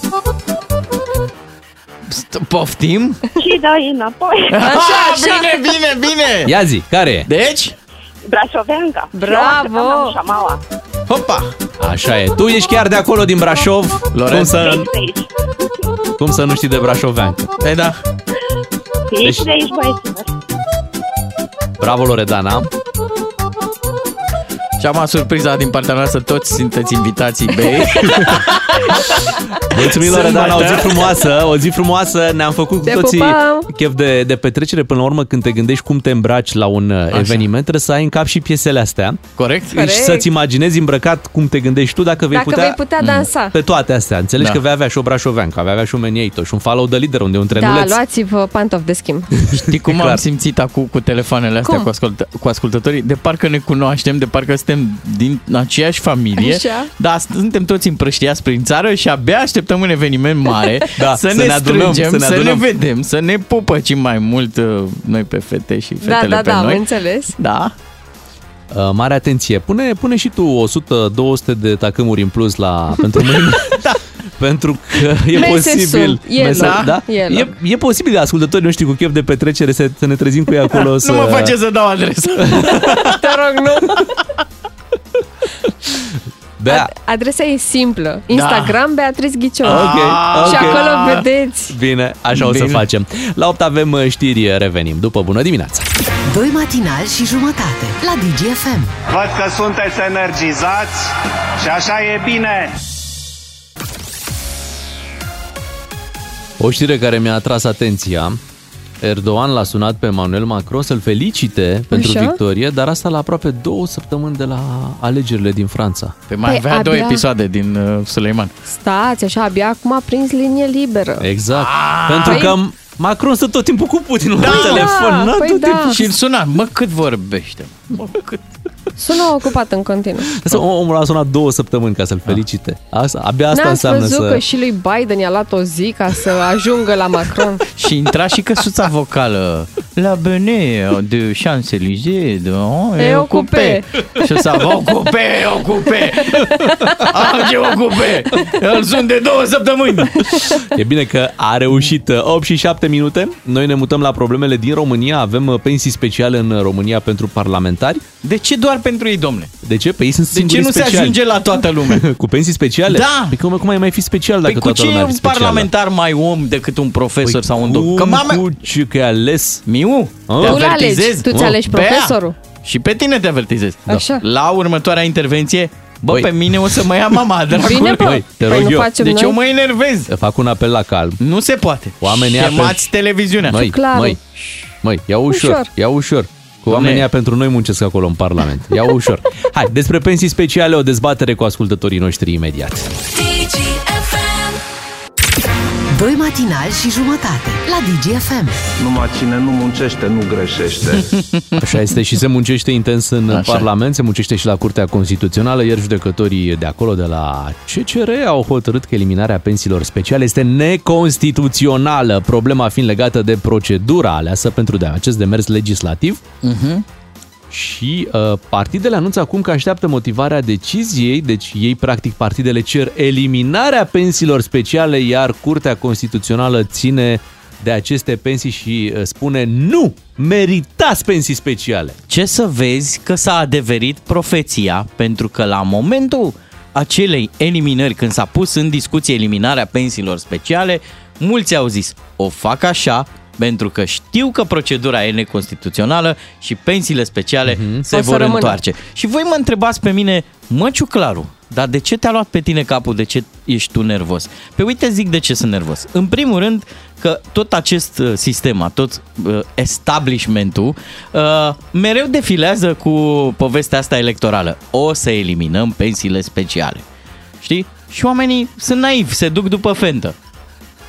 Poftim? Și dai înapoi. Așa, așa. Bine, bine, bine. Ia zi, care e? Deci? Brașoveanca. Bravo. Hopa. Așa e. Tu ești chiar de acolo din Brașov, Lorenz. Cum să, cum să nu știi de Brașoveanca? Ei, da. Ești de aici, băi, tânăr. Bravo, Loredana. Cea mai surpriză din partea noastră, toți sunteți invitații bei. Mulțumim, Loredana, o zi frumoasă, o zi frumoasă, ne-am făcut cu toții chef de, de petrecere. Până la urmă, când te gândești cum te îmbraci la un Așa. eveniment, trebuie să ai în cap și piesele astea. Corect. Corect. Și să-ți imaginezi îmbrăcat cum te gândești tu, dacă vei, dacă putea, vei putea dansa. Pe toate astea, înțelegi da. că vei avea și o brașoveancă, vei avea și un meniato și un Follow the Leader, unde un trenuleț. Da, luați-vă pantofi de schimb. Știi cum am simțit acum cu telefoanele astea, cu, ascult, cu ascultătorii? De parcă ne cunoaștem, de parcă suntem din aceeași familie, Așa. dar suntem toți împrăștiați prin țară și abia așteptăm un eveniment mare, da, să, să ne, ne adunăm, strângem, să ne, să ne vedem, să ne pupăcim mai mult noi pe fete și fetele da, da, pe da, noi. Da, da, da, înțeles. Da. Uh, mare atenție, pune, pune și tu o sută două sute de tacâmuri în plus la, pentru mâine. Da. Pentru că e posibil, mesaj, da? E, e posibil de ascultătorii noștri cu chef de petrecere să, să ne trezim cu ei acolo. Nu să... mă face să dau adresa. Te rog, nu. Da. Adresa e simplă. Instagram, da. Beatrice Ghicion. Okay. Okay. Și acolo vedeți. Bine, așa Bine. o să facem. La opt avem știri, revenim după. Bună dimineața. Doi matinali și jumătate la Digi F M. Văd că sunteți energizați și așa e bine. O știre care mi-a atras atenția. Erdogan l-a sunat pe Emmanuel Macron să-l felicite Așa? pentru victorie, dar asta la aproape două săptămâni de la alegerile din Franța. Pe mai păi avea abia... două episoade din uh, Suleiman. Stați, așa, abia acum a prins linie liberă. Exact. Aaaa! Pentru păi... că Macron stă tot timpul cu Putin da, la telefon. Da, păi da. Timpul... Și îl suna, mă, cât vorbește. Mă, cât... Sună ocupat în continuu. Omul a sunat două săptămâni ca să-l felicite. Asta, abia asta N-am înseamnă să... N-ați văzut că și lui Biden i-a luat o zi ca să ajungă la Macron. Și intra și căsuța vocală. La Bene de Champs-Élysées de... E ocupe. Și o să avă ocupe, ocupe. Alge ocupe. Îl sun de două săptămâni. E bine că a reușit. Opt și șapte minute. Noi ne mutăm la problemele din România. Avem pensii speciale în România pentru parlamentari. De ce doar pentru ei, domne? De ce? Păi ei sunt singurii speciali. De ce nu speciali. se ajunge la toată lumea? Cu pensii speciale? Da! Păi cum, cum ai mai fi special dacă păi toată lumea ar fi specială? Cu ce e un parlamentar mai om decât un profesor păi sau un doctor? Păi mame... cu ce că ai ales? Miu, ah. te avertizezi. Tu ți alegi profesorul. Bea. Și pe tine te avertizezi. Așa. La următoarea intervenție, bă, Oi. pe mine o să mă ia mama, dragul. Bine, bă. Oi, te rog păi eu. Deci noi? eu mă enervez. Să fac un apel la calm. Nu se poate. Oamenii apelați televiziunea. Măi, măi, măi, ia ușor, ia ușor. Oamenii pentru noi muncesc acolo în Parlament. Ia ușor. Hai, despre pensii speciale o dezbatere cu ascultătorii noștri imediat. Doi matinali și jumătate la Digi F M. Numai cine nu muncește, nu greșește. Așa este, și se muncește intens în Așa. Parlament, se muncește și la Curtea Constituțională. Iar judecătorii de acolo, de la C C R, au hotărât că eliminarea pensiilor speciale este neconstituțională. Problema fiind legată de procedura aleasă pentru acest demers legislativ. Uh-huh. Și uh, partidele anunță acum că așteaptă motivarea deciziei, deci ei, practic, partidele cer eliminarea pensiilor speciale, iar Curtea Constituțională ține de aceste pensii și uh, spune nu, meritați pensii speciale. Ce să vezi că s-a adeverit profeția, pentru că la momentul acelei eliminări, când s-a pus în discuție eliminarea pensiilor speciale, mulți au zis, o fac așa, pentru că știu că procedura e neconstituțională și pensiile speciale uh-huh. se vor rămâne. întoarce. Și voi mă întrebați pe mine, mă, Ciuclaru, dar de ce te-a luat pe tine capul, de ce ești tu nervos? Pe uite zic de ce sunt nervos. În primul rând că tot acest sistem, tot establishmentul, mereu defilează cu povestea asta electorală. O să eliminăm pensiile speciale. Știi? Și oamenii sunt naivi, se duc după fentă.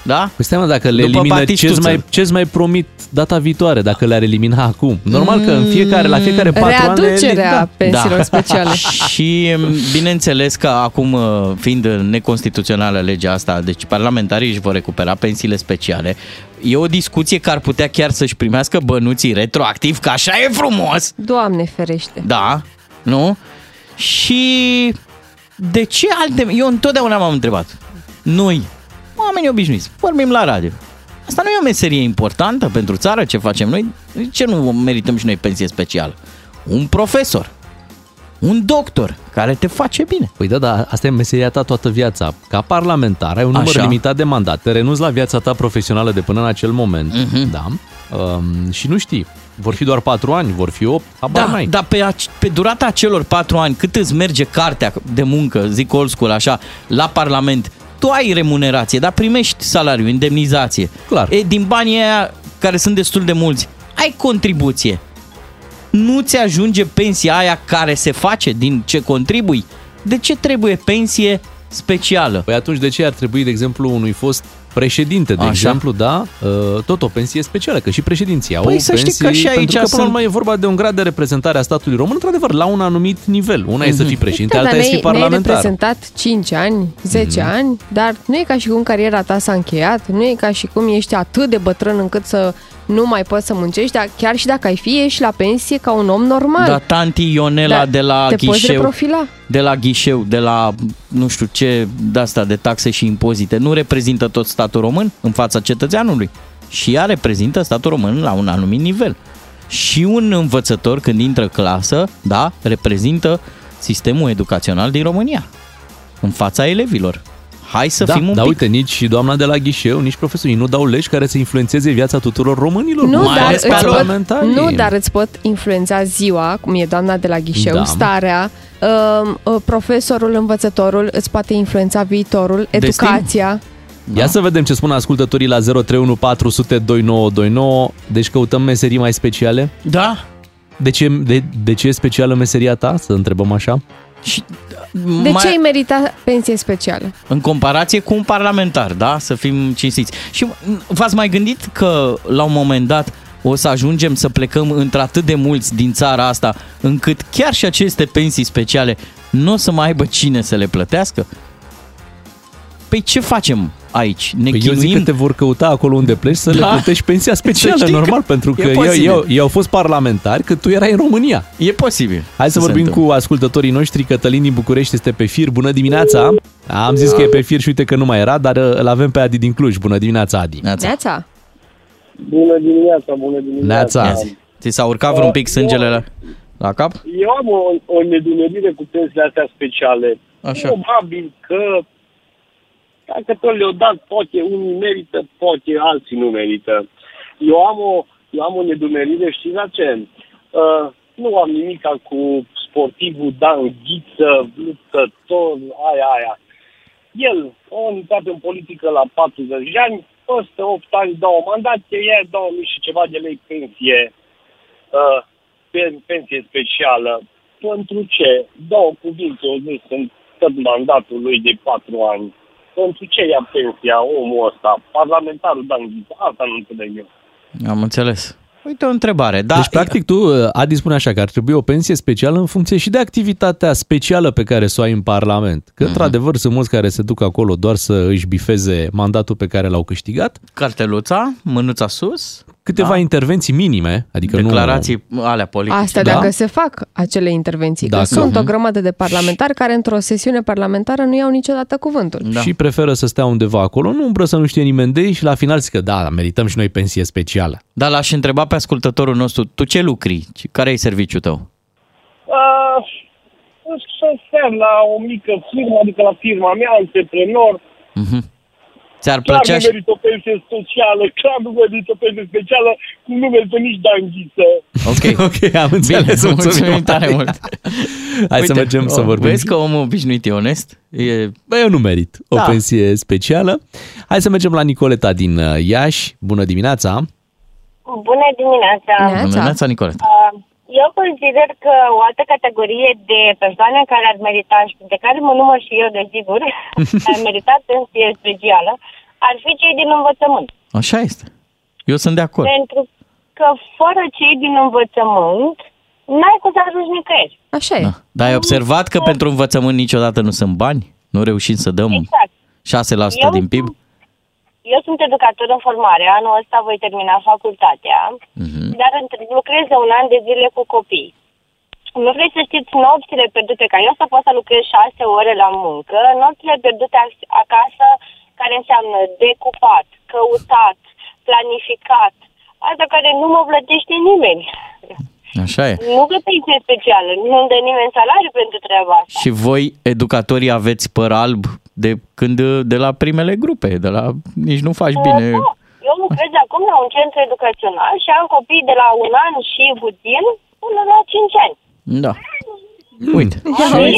Da? Păi stai mă, dacă le După elimină, ce-ți mai, ce-ți mai promit data viitoare dacă le-ar elimina acum? Normal că în fiecare, la fiecare patru ani... Readucerea pensiilor da. speciale. Și bineînțeles că acum, fiind neconstituțională legea asta, deci parlamentarii își vor recupera pensiile speciale. E o discuție că ar putea chiar să-și primească bănuții retroactiv, că așa e frumos! Doamne ferește! Da, nu? Și de ce alte... Eu întotdeauna m-am întrebat. Noi... Oamenii obișnuiți, vorbim la radio. Asta nu e o meserie importantă pentru țară, ce facem noi? De ce nu merităm și noi pensie specială? Un profesor, un doctor care te face bine. Păi da, da, asta e meseria ta toată viața. Ca parlamentar ai un număr Așa. limitat de mandate, renunți la viața ta profesională de până în acel moment. Uh-huh. Da. Um, și nu știi, vor fi doar patru ani, vor fi opt, habar da, n-ai. Dar pe, pe durata acelor patru ani, cât îți merge cartea de muncă, zic old school așa, la Parlament, tu ai remunerație, dar primești salariu, indemnizație. Clar. E, din banii aia, care sunt destul de mulți, ai contribuție. Nu ți ajunge pensia aia care se face din ce contribui? De ce trebuie pensie specială? Păi atunci de ce ar trebui, de exemplu, unui fost președinte, de Așa. exemplu, da, tot o pensie specială, că și președinții au păi să știi că și aici că, până la urmă, e vorba de un grad de reprezentare a statului român, într-adevăr, la un anumit nivel. Una mm-hmm. e să fii președinte, da, alta e să fii parlamentar. Ne-ai reprezentat cinci ani, zece mm-hmm. ani, dar nu e ca și cum cariera ta s-a încheiat, nu e ca și cum ești atât de bătrân încât să nu mai poți să muncești, dar chiar și dacă ai fi, ești la pensie ca un om normal. Da, tanti Ionela da, de la ghișeu, de la ghișeu, de la nu știu ce, de asta, de taxe și impozite, nu reprezintă tot statul român în fața cetățeanului. Și ea reprezintă statul român la un anumit nivel. Și un învățător când intră clasă, da, reprezintă sistemul educațional din România în fața elevilor. Hai să da, fim un da, pic. Uite, nici doamna de la ghișeu, nici profesorii nu dau legi care să influențeze viața tuturor românilor. Nu, mai dar, îți pot, nu dar îți pot influența ziua, cum e doamna de la ghișeu, da. Starea, uh, profesorul, învățătorul, îți poate influența viitorul, educația. Destin. Da. Ia să vedem ce spun ascultătorii la zero trei unu patru zero zero doi nouă doi nouă. Deci căutăm meserii mai speciale? Da. De ce, de, de ce e specială meseria ta? Să întrebăm așa. Și, de mai... ce ai meritat pensie specială? În comparație cu un parlamentar, da? Să fim cinstiți. Și v-ați mai gândit că la un moment dat o să ajungem să plecăm într-atât de mulți din țara asta, încât chiar și aceste pensii speciale nu o să mai aibă cine să le plătească? Păi ce facem aici? Ne păi chinuim? Eu zic că te vor căuta acolo unde pleci să da. le plătești pensia specială, normal, pentru că eu, eu, eu au fost parlamentar cât tu erai în România. E posibil. Hai să vorbim cu ascultătorii noștri. Cătălin din București este pe fir. Bună dimineața! Am zis da. că e pe fir și uite că nu mai era, dar îl avem pe Adi din Cluj. Bună dimineața, Adi! Neața! Bună dimineața, bună dimineața! Neața. Ți s-a urcat vreun pic sângele eu, la, la cap? Eu am o, o nedumerire cu pensiile astea speciale. Așa. Probabil că dacă tot le-au dat, poate unii merită, poate alții nu merită. Eu am o, eu am o nedumerire, știți la ce? Uh, nu am nimica cu sportivul Dan Ghiță, luptător, aia, aia. El a intrat în politică la patruzeci de ani, peste opt ani dau o mandație, ia două mii și ceva de lei pensie, uh, pen, pensie specială. Pentru ce? Două cuvinte au zis în tot mandatul lui de patru ani. Pentru ce ia pensia omul ăsta, parlamentarul Dan Ghiță? Asta nu înțeleg eu. Am înțeles. Uite o întrebare. Da, deci, practic, tu, Adi, spune așa că ar trebui o pensie specială în funcție și de activitatea specială pe care să o ai în Parlament. Că, mm-hmm. într-adevăr, sunt mulți care se duc acolo doar să își bifeze mandatul pe care l-au câștigat. Carteluța, mânuța sus. Câteva da. intervenții minime. Adică declarații nu... alea politice. Asta da. dacă se fac acele intervenții. Dacă, că sunt uh-huh. o grămadă de parlamentari care într-o sesiune parlamentară nu iau niciodată cuvântul. Da. Și preferă să stea undeva acolo, nu umbră să nu știe nimeni de ei și la final zic că da, merităm și noi pensie specială. Dar l-aș întreba pe ascultătorul nostru, tu ce lucri? Care e serviciul tău? Uh, să stea la o mică firmă, adică la firma mea, antreprenor. Uh-huh. Ți-ar plăcea clar nu merită o pensie specială, clar nu merită o pensie specială, nu merită nici Dan Ghiță. Ok, okay, am înțeles. Bine, mulțumim tare mult. Hai uite, să mergem o, să vorbim. Vezi că omul obișnuit e onest? E... Bă, eu nu merit da. o pensie specială. Hai să mergem la Nicoleta din Iași. Bună dimineața! Bună dimineața! Bună dimineața, Nicoleta! Uh, eu consider că o altă categorie de persoane care ar merita, și de care mă număr și eu, desigur, ar merita pensie specială, ar fi cei din învățământ. Așa este. Eu sunt de acord. Pentru că fără cei din învățământ, n-ai cum să ajungi nicăieri. Așa e. Da. Dar ai observat că pentru învățământ niciodată nu sunt bani? Nu reușim să dăm exact. șase la sută eu... din P I B? Eu sunt educator în formare, anul ăsta voi termina facultatea, uh-huh. dar lucrez de un an de zile cu copii. Nu vrei să știți nopțile pierdute, ca eu să pot să lucrez șase ore la muncă, nopțile pierdute acasă, care înseamnă decupat, căutat, planificat, asta care nu mă plătește nimeni. Așa e. Nu că pensie specială, nu-mi dă nimeni salariu pentru treaba asta. Și voi, educatorii, aveți păr alb? De când de la primele grupe, de la nici nu faci bine. Da, eu lucrez acum la un centru educațional și am copii de la un an și puțin până la cinci ani. Da. Uite,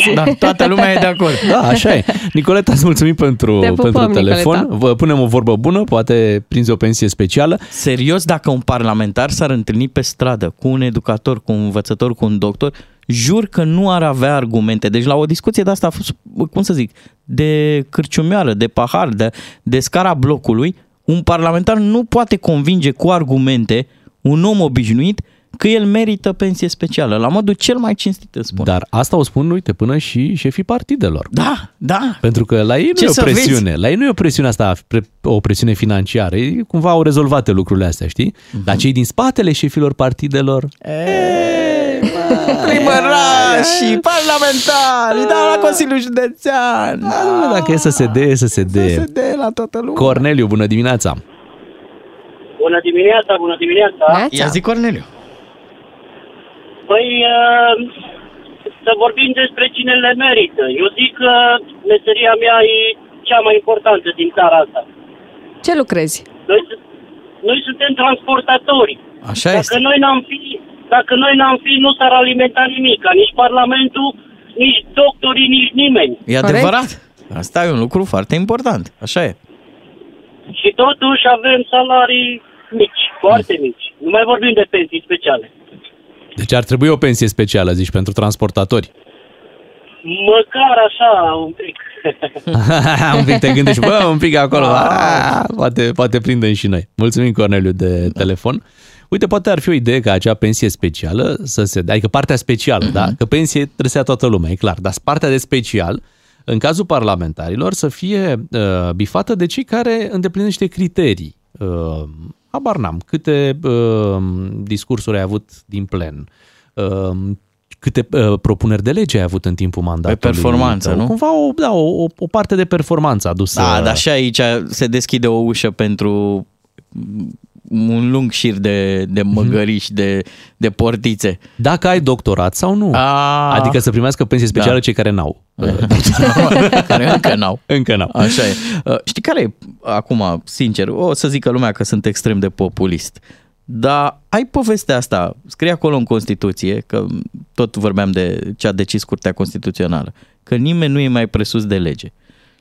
și, da, toată lumea e de acord. Da, așa e. Nicoleta, îți mulțumim pentru, pupăm, pentru telefon. Nicoleta. Vă punem o vorbă bună, poate prinzi o pensie specială. Serios, dacă un parlamentar s-ar întâlni pe stradă cu un educator, cu un învățător, cu un doctor, jur că nu ar avea argumente. Deci la o discuție de asta a fost, cum să zic, de cârciumioară, de pahar, de, de scara blocului, un parlamentar nu poate convinge cu argumente un om obișnuit că el merită pensie specială, la modul cel mai cinstit, îți spun. Dar asta o spun, uite, până și șefii partidelor. Da, da. Pentru că la ei nu Ce e o presiune, vezi? La ei nu e o presiune asta, o presiune financiară, ei cumva au rezolvate lucrurile astea, știi? Mm-hmm. Dar cei din spatele șefilor partidelor... Eee, primărașii, parlamentari, da, la Consiliul Județean. Da, dacă e să se dea, să se dea. Să se dea la toată lumea. Corneliu, bună dimineața! Bună dimineața, bună dimineața! Ia zi, Corneliu! Păi, să vorbim despre cine le merită. Eu zic că meseria mea e cea mai importantă din țara asta. Ce lucrezi? Noi, noi suntem transportatori. Așa dacă este. Noi n-am fi, dacă noi n-am fi, nu s-ar alimenta nimic, nici Parlamentul, nici doctorii, nici nimeni. E adevărat. Asta e un lucru foarte important. Așa e. Și totuși avem salarii mici, foarte mici. Nu mai vorbim de pensii speciale. Deci ar trebui o pensie specială, zici, pentru transportatori? Măcar așa, un pic. Un pic te gândești, bă, un pic acolo. A, poate, poate prindem și noi. Mulțumim, Corneliu, de telefon. Uite, poate ar fi o idee ca acea pensie specială să se... Adică partea specială, uh-huh. da? Că pensie trebuie să ia toată lumea, e clar. Dar partea de special... în cazul parlamentarilor, să fie uh, bifată de cei care îndeplinește criterii. Uh, habar n-am câte uh, discursuri ai avut din plen, uh, câte uh, propuneri de lege ai avut în timpul mandatului. Pe performanță, nu? Cumva o, da, o, o parte de performanță adusă. Da, dar și aici se deschide o ușă pentru un lung șir de, de măgăriși, de, de portițe. Dacă ai doctorat sau nu. A... Adică să primească pensie specială da. Cei care n-au. Care încă n-au. Încă n-au. Așa e. Știi care e, acum, sincer, o să zică lumea că sunt extrem de populist, dar ai povestea asta, scrie acolo în Constituție, că tot vorbeam de ce a decis Curtea Constituțională, că nimeni nu e mai presus de lege.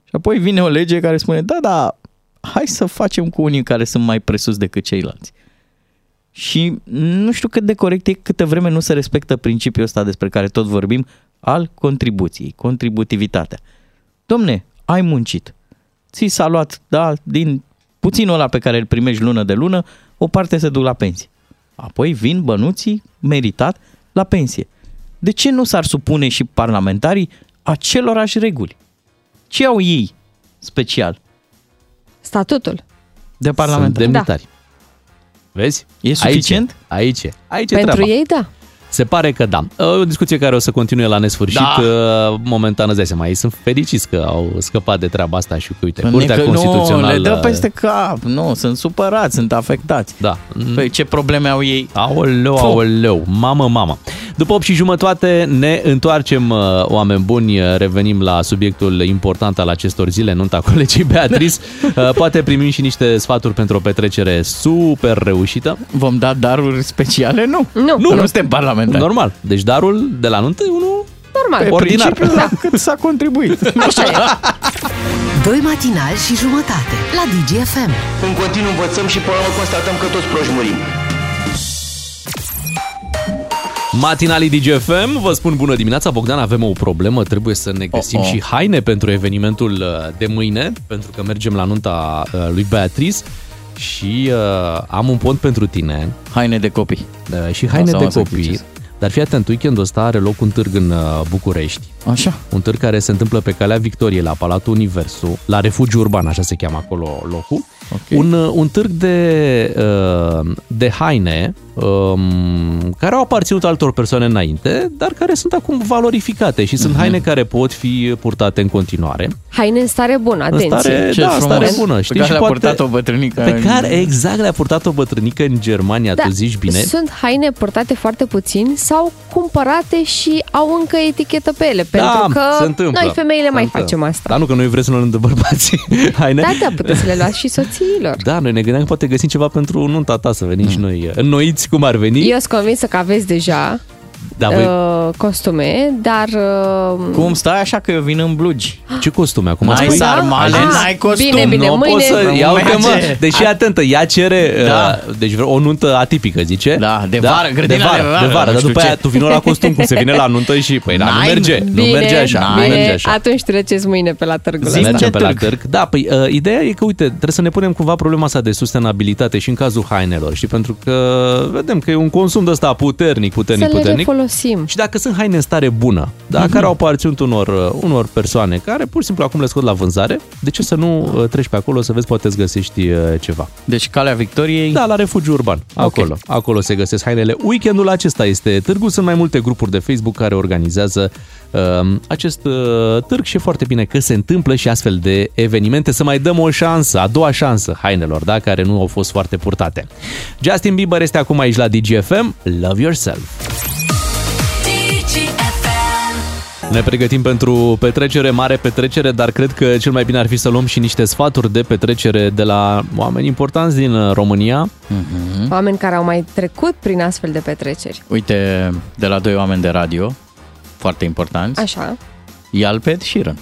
Și apoi vine o lege care spune, da, da, hai să facem cu unii care sunt mai presus decât ceilalți. Și nu știu cât de corect e câtă vreme nu se respectă principiul ăsta despre care tot vorbim, al contribuției, contributivitatea. Domne, ai muncit. Ți s-a luat, da, din puținul ăla pe care îl primești lună de lună, o parte se duc la pensie. Apoi vin bănuții meritat la pensie. De ce nu s-ar supune și parlamentarii acelorași reguli? Ce au ei special? Statutul. De parlamentar. Sunt demnitari. Da. Vezi? E suficient? Aici e. Aici e treaba. Pentru ei, da. Se pare că da. O discuție care o să continue la nesfârșit. Da. Momentan, îți dai seama, ei sunt fericiți că au scăpat de treaba asta și că, uite, Curtea Constituțională... Nu, le dă peste cap. Nu, sunt supărați, sunt afectați. Da. Păi ce probleme au ei? Aoleu, aoleu. Mamă, mamă. După opt și jumătate ne întoarcem, oameni buni, revenim la subiectul important al acestor zile, nunta colegii Beatrice. Poate primim și niște sfaturi pentru o petrecere super reușită. Vom da daruri speciale? Nu. Nu, nu, nu suntem parlamentari. Normal. Deci darul de la nuntă e unul normal. Ordinar. Pe principiu, la cât s-a contribuit. Așa e. Doi matinali și jumătate la Digi F M. În continuu învățăm și pe urmă constatăm că toți proști murim. Matinalii Digi F M, vă spun bună dimineața. Bogdan, avem o problemă, trebuie să ne găsim oh, oh. și haine pentru evenimentul de mâine, pentru că mergem la nunta lui Beatrice și uh, am un pont pentru tine. Haine de copii. Uh, și haine de copii. Dar fii atent, weekendul ăsta are loc un târg în București. Așa. Un târg care se întâmplă pe Calea Victoriei, la Palatul Universul, la Refugiu Urban, așa se cheamă acolo locul. Okay. Un, un târg de, de haine care au aparținut altor persoane înainte, dar care sunt acum valorificate și sunt mm-hmm. haine care pot fi purtate în continuare. Haine în stare bună, atenție. În stare, da, stare bună. Știi? Pe care le-a purtat o bătrânică. Pe care, exact, le-a purtat o bătrânică în Germania, da, tu zici bine. Sunt haine purtate foarte puțin sau cumpărate și au încă etichetă pe ele, da, pentru că noi femeile mai facem asta. Dar nu, că noi vrem să ne luăm de bărbații haine. Da, da, puteți să le luați și soțiilor. Da, noi ne gândeam că poate găsim ceva pentru nunta ta, să venim mm. și noi înnoiți cum ar veni. Eu sunt convinsă că aveți deja da, uh, voi... costume, dar... Uh... Cum stai așa că eu vin în blugi? Ce costume acum? N-ai sarmale, n-ai costum. Bine, bine, n-o mâine... Să... Ia uite, mă, deși atentă, ea cere da. uh, deci o nuntă atipică, zice. Da, de vară, da? grădina de vară. De vară, de vară dar după ce. aia tu vino la costum, cum se vine la nuntă și... Păi, da, nu merge, bine, nu merge așa, bine, nu merge așa. Atunci treceți mâine pe la târgul ăsta. Mergem pe la târg. Da, păi, uh, ideea e că, uite, trebuie să ne punem cumva problema asta de sustenabilitate și în cazul hainelor, știi? Pentru că vedem că e un consum de ăsta puternic, puternic, să puternic. Să le refolosim. Și dacă sunt haine în stare bună, da, mm-hmm. care au aparținut unor, unor persoane care pur și simplu acum le scot la vânzare, de ce să nu treci pe acolo să vezi, poate îți găsești ceva. Deci Calea Victoriei? Da, la Refugiu Urban. Acolo. Okay. Acolo se găsesc hainele. Weekendul acesta este târgul. Sunt mai multe grupuri de Facebook care organizează uh, acest uh, târg și e foarte bine că se întâmplă și astfel de evenimente. Să mai dăm o șansă, a doua șansă hainelor, da, care nu au fost foarte purtate. Justin Bieber este acum aici la Digi F M. Love Yourself. Ne pregătim pentru petrecere, mare petrecere, dar cred că cel mai bine ar fi să luăm și niște sfaturi de petrecere de la oameni importanți din România. Mm-hmm. Oameni care au mai trecut prin astfel de petreceri. Uite, de la doi oameni de radio, foarte importanți. Așa. Ial pe Sheeran.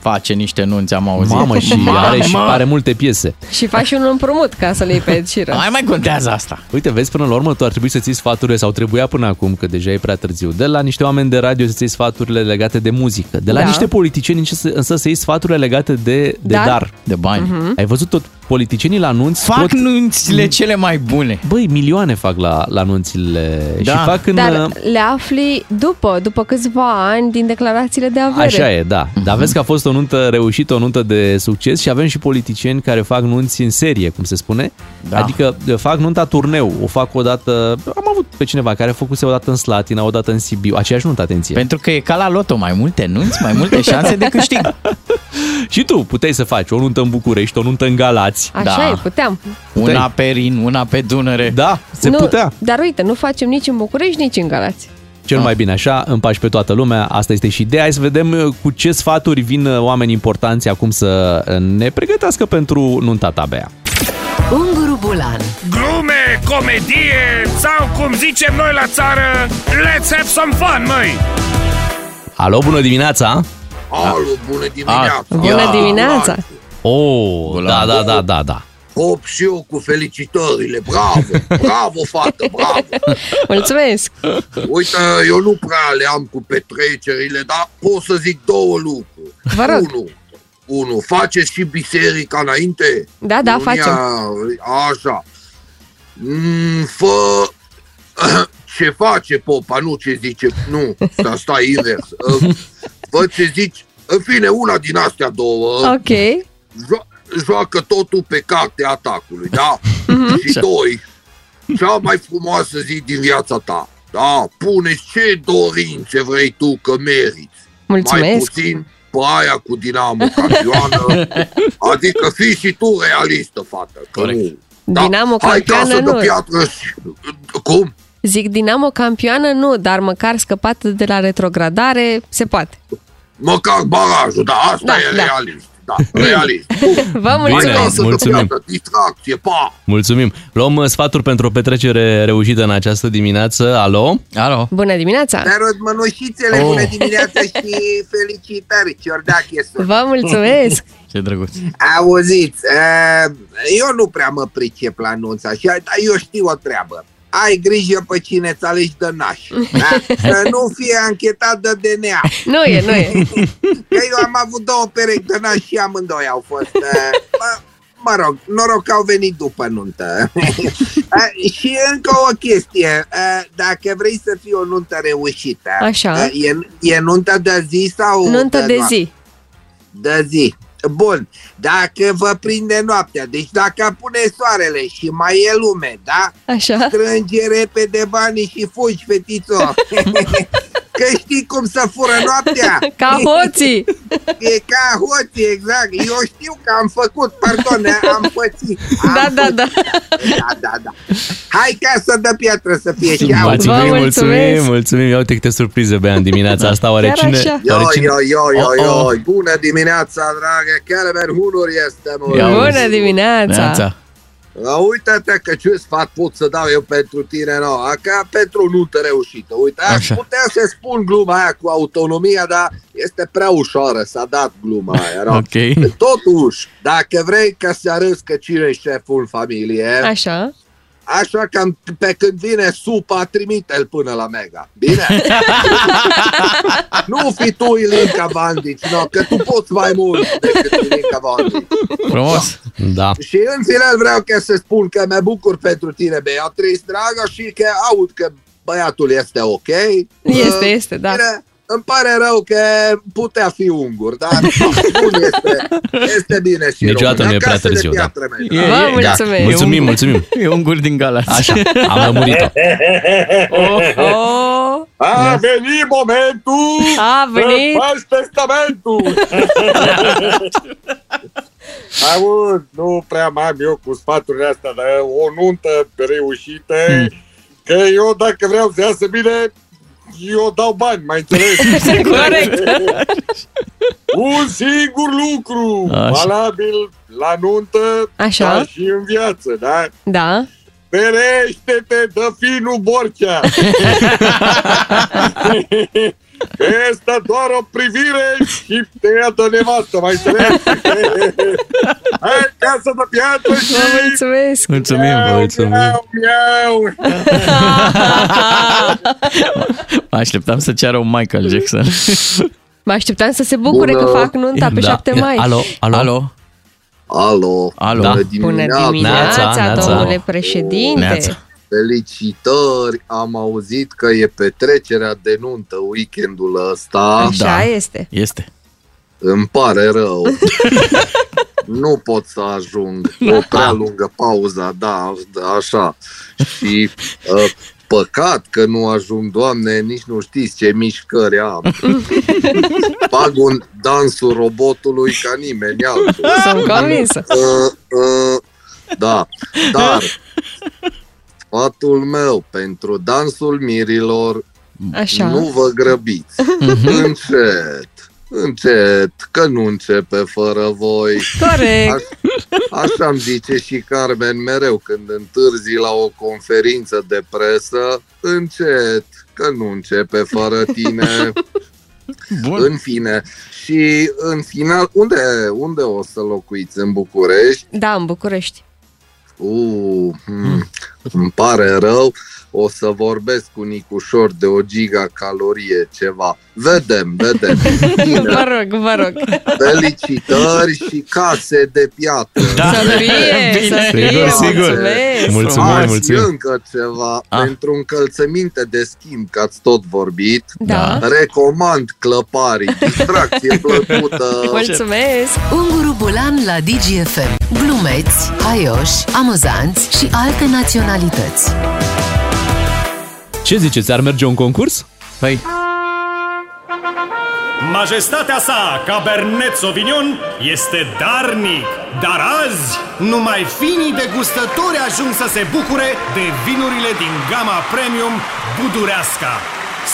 Face niște nunți, am auzit. Mamă, și are, și are multe piese. Și faci și un împrumut ca să le iei pe Sheeran. Mai mai contează asta. Uite, vezi, până la urmă tu ar trebui să ții sfaturile, sau trebuia până acum, că deja e prea târziu, de la niște oameni de radio să ții sfaturile legate de muzică. De la da. niște politicieni însă să iei sfaturile legate de, de dar. dar. De bani. Uh-huh. Ai văzut tot? Politicienii la anunți... Fac tot... nunțile cele mai bune. Băi, milioane fac la, la anunțile. Da. Și fac în... Dar le afli după, după câțiva ani din declarațiile de avere. Așa e, da. Dar vezi că a fost o nuntă reușită, o nuntă de succes și avem și politicieni care fac nunți în serie, cum se spune. Da. Adică fac nunta turneu, o fac odată... Am avut pe cineva care a făcut odată în Slatina, odată în Sibiu, aceeași nuntă, atenție. Pentru că e ca la loto, mai multe nunți, mai multe șanse de câștig. Și tu puteai să faci o nuntă în București, o nuntă în Galați. Așa da. e, puteam. Puteai. Una pe Rin, una pe Dunăre. Da, se nu, putea. Dar uite, nu facem nici în București, nici în Galați. Cel ah. mai bine așa, împaci pe toată lumea, asta este și ideea. Hai să vedem cu ce sfaturi vin oameni importanți acum să ne pregătească pentru nunta ta, Bea. Unguru Bulan. Glume, comedie sau cum zicem noi la țară, let's have some fun, măi! Alo, bună dimineața! Alo, bună dimineața! A, bună dimineața! A, Oh, Bulan. da, da, da, da, da. Hop și eu cu felicitările, bravo, bravo, fată, bravo. Mulțumesc. Uite, eu nu prea le am cu petrecerile, dar pot să zic două lucruri. Vă rog. Unu, unu, faceți și biserica înainte? Da, da, Unia, facem. Așa. Fă... Ce face popa, nu ce zice, nu, asta stai invers. Fă ce zici. În fine, una din astea două. Ok. Jo- joacă totul pe cartea atacului, da? Mm-hmm. Și doi, cea mai frumoasă zi din viața ta, da? Pune-ți ce dorințe vrei tu că meriți. Mulțumesc. Mai puțin pe aia cu Dinamo campioană. Adică fii și tu realistă, fată. Că nu, da? Dinamo campioană nu. Și... Cum? Zic Dinamo campioană nu, dar măcar scăpat de la retrogradare se poate. Măcar barajul, da, asta da, e da. realist. Da, realist. Vă mulțumim. Bine, mulțumim. Distracție, pa! Mulțumim. Luăm sfaturi pentru o petrecere reușită în această dimineață. Alo? Alo. Bună dimineața! Dar mănușițele, oh. bună dimineața și felicitări, Ciordache. Vă mulțumesc! Ce drăguț! Auziți, eu nu prea mă pricep la anunța, dar eu știu o treabă. Ai grijă pe cine ți alegi de naș, da? Să nu fie anchetat de D N A. Nu e, nu e. Că eu am avut două perechi de naș și amândoi au fost. Mă, mă rog, noroc că au venit după nuntă. Și încă o chestie. Dacă vrei să fii o nuntă reușită. Așa. E, e nuntă de zi sau? Nuntă de, de zi. De zi. Bun, dacă vă prinde noaptea, deci dacă apune soarele și mai e lume, da? Așa. Strânge repede banii și fugi, fetițo. Că știi cum să fură noaptea? Ca hoții. E ca hoții, exact. Eu știu că am făcut, pardon, am pățit. Am da, da, da, da. Da, da, hai ca să dă piatră să fie și aud. Vă mulțumim, mulțumim, mulțumim. Ia uite câte surprize, Bea, în dimineața asta. Oare cine... Yo, yo, yo, yo, yo. Bună dimineața, dragă. Care merhunuri este, mă. Bună dimineața. uite-te că ce sfat pot să dau eu pentru tine, no, ca pentru o nuntă reușită. Uite, aș putea să spun gluma aia cu autonomia, dar este prea ușoară, s-a dat gluma aia. No? Okay. Totuși, dacă vrei ca să arăți că cine e șeful familie, așa. Așa că pe când vine supa, trimite-l până la Mega. Bine? Nu fi tu Ilinca Vandici, no, că tu poți mai mult decât Ilinca Vandici. Frumos. No. Da. Și în final vreau că să spun că mă bucur pentru tine, Beatrice, dragă, și că aud că băiatul este ok. Este, este, da. Bine? Îmi pare rău că putea fi ungur, dar bun, este, este bine și niciodată român. Nu e prea târziu, da. E, vă mulțumim. Da. Mulțumim, mulțumim. E ungur din Galați. Așa, am lămurit-o. Oh, oh. A venit momentul! A venit! Faci testamentul! Auzi, nu prea mai am eu cu sfaturile astea, dar o nuntă reușită, hmm. că eu dacă vreau să iasă bine... Eu dau bani, mai înțelegi? Corect! Un singur lucru, așa. Valabil la nuntă, așa. Dar și în viață, da? Da. Ferește-te de finul Borcea! Este doar o privire și te ia de nevastă, mai înțelegi? Hai, casă de piatră și... Mulțumesc! Mulțumim, miau, mulțumim! Miau, miau. Mă așteptam să ceară un Michael Jackson. Mă așteptam să se bucure bună. Că fac nunta pe da. șapte mai. Alo, alo, alo! Alo! Alo. Da. Bună dimineața, neața, domnule neața. Președinte! Neața. Felicitări, am auzit că e petrecerea de nuntă weekendul ăsta. Așa da. este. Este. Îmi pare rău. Nu pot să ajung. O prea lungă pauza, da, așa. Și uh, păcat că nu ajung, Doamne, nici nu știți ce mișcări am. Bag un dansul robotului ca nimeni altul. Sunt convinsă. Uh, uh, da, dar... Sfatul meu pentru dansul mirilor, așa. Nu vă grăbiți, încet, încet, că nu începe fără voi. Corect. Așa îmi zice și Carmen mereu când întârzi la o conferință de presă, încet, că nu începe fără tine. Bun. În fine. Și în final, unde, unde o să locuiți? În București? Da, în București. Uh, hmm, îmi pare rău, o să vorbesc cu Nicușor de o gigacalorie ceva. Vedem, vedem. Vă rog, vă rog. Felicitări și case de piatră. Da. Să fie, bine, să fie, sigur, sigur. Mulțumim, azi mulțumim. Încă ceva, ah. pentru încălțăminte de schimb, că ați tot vorbit, da. Recomand Clăparii, distracție plăcută. Mulțumesc. Unguru Bulan la Digi F M. Glumeți, haioși, amuzanți și alte naționalități. Ce ziceți, ar merge un concurs? Hai! Majestatea sa, Cabernet Sauvignon, este darnic, dar azi numai finii degustători ajung să se bucure de vinurile din gama premium Budureasca.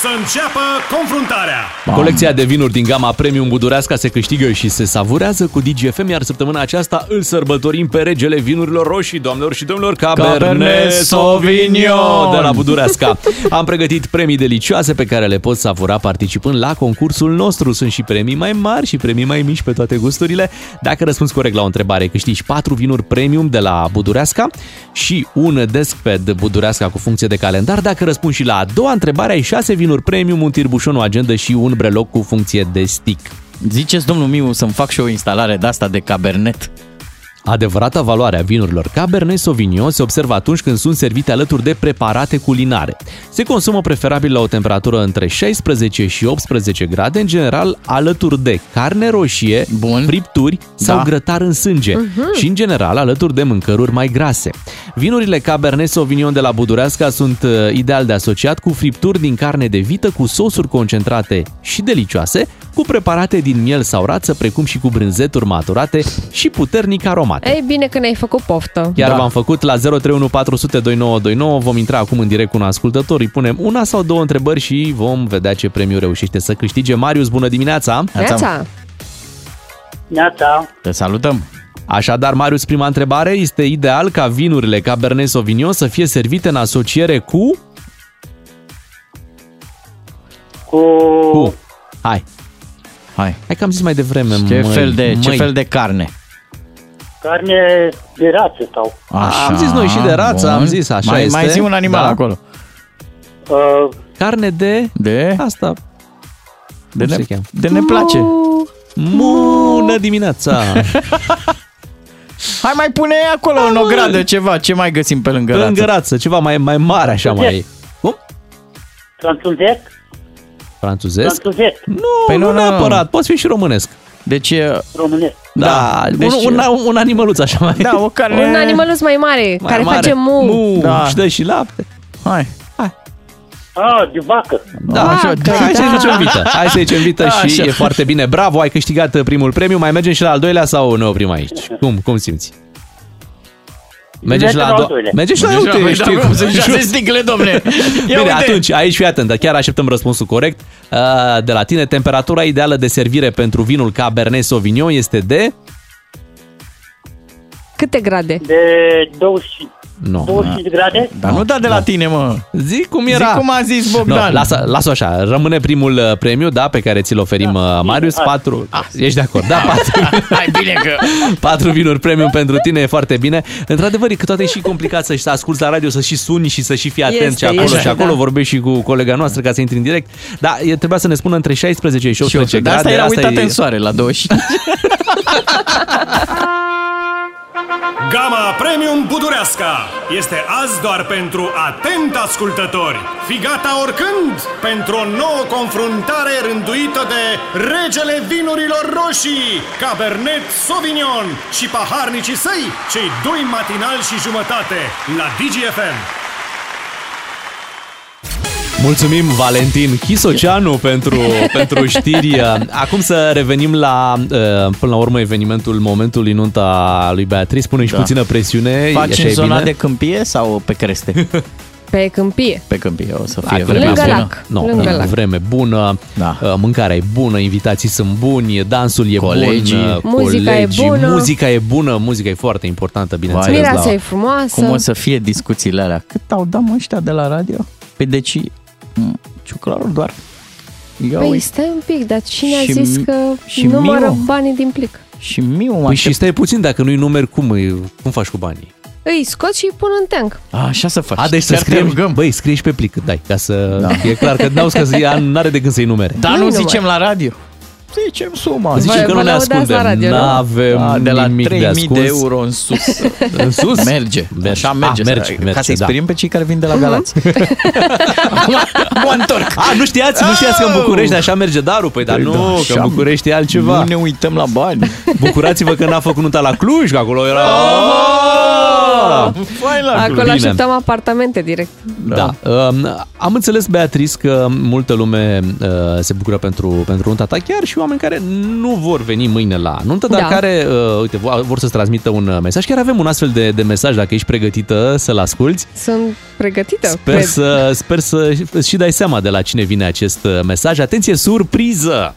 Să înceapă confruntarea! Bam. Colecția de vinuri din gama Premium Budureasca se câștigă și se savurează cu Digi F M, iar săptămâna aceasta îl sărbătorim pe regele vinurilor roșii, doamnelor și domnilor, Cabernet Sauvignon de la Budureasca. Am pregătit premii delicioase pe care le poți savura participând la concursul nostru. Sunt și premii mai mari și premii mai mici pe toate gusturile. Dacă răspunzi corect la o întrebare, câștigi patru vinuri Premium de la Budureasca și un deskpad Budureasca cu funcție de calendar. Dacă răspunzi și la a doua întrebare, ai șase vinuri Premium, un tirbușon, o agendă și un breloc cu funcție de stick. Ziceți, domnul Miu, să-mi fac și o instalare de asta de Cabernet. Adevărata valoare a vinurilor Cabernet Sauvignon se observă atunci când sunt servite alături de preparate culinare. Se consumă preferabil la o temperatură între șaisprezece și optsprezece grade, în general alături de carne roșie, bun, fripturi sau da. grătar în sânge, uh-huh. și în general alături de mâncăruri mai grase. Vinurile Cabernet Sauvignon de la Budureasca sunt ideal de asociat cu fripturi din carne de vită, cu sosuri concentrate și delicioase, cu preparate din miel sau rață, precum și cu brânzeturi maturate și puternic aromat. Ei bine că ne-ai făcut poftă. Iar da. v-am făcut la zero trei unu patru zero zero doi nouă doi nouă. Vom intra acum în direct cu un ascultător. Îi punem una sau două întrebări și vom vedea ce premiu reușește să câștige. Marius, bună dimineața! Neața! Neața! Te salutăm! Așadar, Marius, prima întrebare, este ideal ca vinurile Cabernet Sauvignon să fie servite în asociere cu... Cu... cu. Hai. Hai. Hai că am zis mai devreme. Ce, măi, fel, de, ce fel de carne? Carne de rață sau... Așa, am zis noi și de rață, bun. Am zis, așa mai, este. Mai zi un animal, da, acolo. Uh, carne de... De? Asta. De, ne, de ne place. Bună dimineața! Hai, mai pune acolo în o gradă ceva. Ce mai găsim pe lângă rață? Lângă rață, ceva mai, mai mare așa mai... Cum? Franțuzesc? Franțuzesc? Franțuzesc. Nu, păi nu, nu neapărat. Poți fi și românesc. Deci... Românesc. Da, deci... un, un, un animăluț așa mai... Da, o carne... Un animăluț mai mare, mai care mare. Face mu. Mu, da. Și dă și lapte. Hai. Ah, de vacă. Da, vacă, așa, da. Hai să-i zicem vită. Hai să-i zicem vită, da, și așa. E foarte bine. Bravo, ai câștigat primul premiu. Mai mergem și la al doilea sau ne oprim aici? Cum, cum simți? Mergem și la al doilea. Mergem și la al doilea. Știu cum se șase sticle, domne. Bine, atunci, aici fii atent. Chiar așteptăm răspunsul corect de la tine. Temperatura ideală de servire pentru vinul Cabernet Sauvignon este de... Câte grade? De douăzeci și cinci. No. douăzeci grade? Dar no, nu da de no. la tine, mă. Zic cum era. Zic cum a zis Bogdan. No, lasă, lasă așa. Rămâne primul premiu, da, pe care ți-l oferim, da. Marius. patru. Ah, ești de acord? Da, patru. Hai, bine că patru vinuri premium pentru tine, e foarte bine. Într-adevăr, e câteodată e și complicat să asculți la radio, să și suni și să și fii atent este, și acolo este, și acolo, da. Vorbești și cu colega noastră ca să intri în direct. Da, trebuia să ne spună între șaisprezece și optsprezece grade. Asta era uitat e... în soare la douăzeci. Gama Premium Budureasca este azi doar pentru atent ascultători. Fii gata oricând pentru o nouă confruntare rânduită de regele vinurilor roșii, Cabernet Sauvignon, și paharnicii săi, cei doi matinali și jumătate, la Digi F M. Mulțumim, Valentin Chisoceanu, pentru, pentru știri. Acum să revenim la, până la urmă, evenimentul, momentul inunta lui Beatrice. Pune-i da. și puțină presiune. Faci în zona bine? De câmpie sau pe creste? Pe câmpie. Pe câmpie o să fie Acum, vreme lângă bună. Lac. No, lângă lac. Vreme bună, da. Mâncarea e bună, invitații sunt buni, dansul e colegii, bun, muzica colegii, e bună. Muzica e bună, muzica e foarte importantă, bineînțeles. Mireasa e frumoasă. Cum o să fie discuțiile alea? Cât au dat ăștia de la radio? Păi deci... Ciuclaru doar. Păi stai un pic, dar cine a zis că numără banii din plic? Și Miu. Păi și stai puțin, dacă nu-i numeri, cum, cum faci cu banii? Îi scoți și îi pun în tank. A, așa să faci. A, deci să scriem, băi, scrie și pe plic, dai, ca să... Da. E clar că n-auzi că ea n-are de când să-i numere. Dar nu zicem la radio. Zicem suma. Zicem că nu ne ascundem. N-avem nimic de ascuns. De la trei mii de euro în sus. În sus? Merge. Așa merge. Ah, merge, merge. Ca să-i da. sperim pe cei care vin de la Galați. Mă întorc. A, nu știați? Nu știați că în București așa merge darul? Păi, dar păi, nu, da, că în București e altceva. Nu ne uităm la bani. Bucurați-vă că n-a făcut nunta la Cluj, că acolo era... Acolo așteptăm apartamente direct. Da. da. Am înțeles, Beatrice, că multă lume se bucură pentru, pentru nunta ta, chiar și oameni care nu vor veni mâine la nuntă, dar da. care uite, vor să-ți transmită un mesaj. Chiar avem un astfel de, de mesaj, dacă ești pregătită să-l asculți. Sunt pregătită. Sper să, sper să și dai seama de la cine vine acest mesaj. Atenție, surpriză!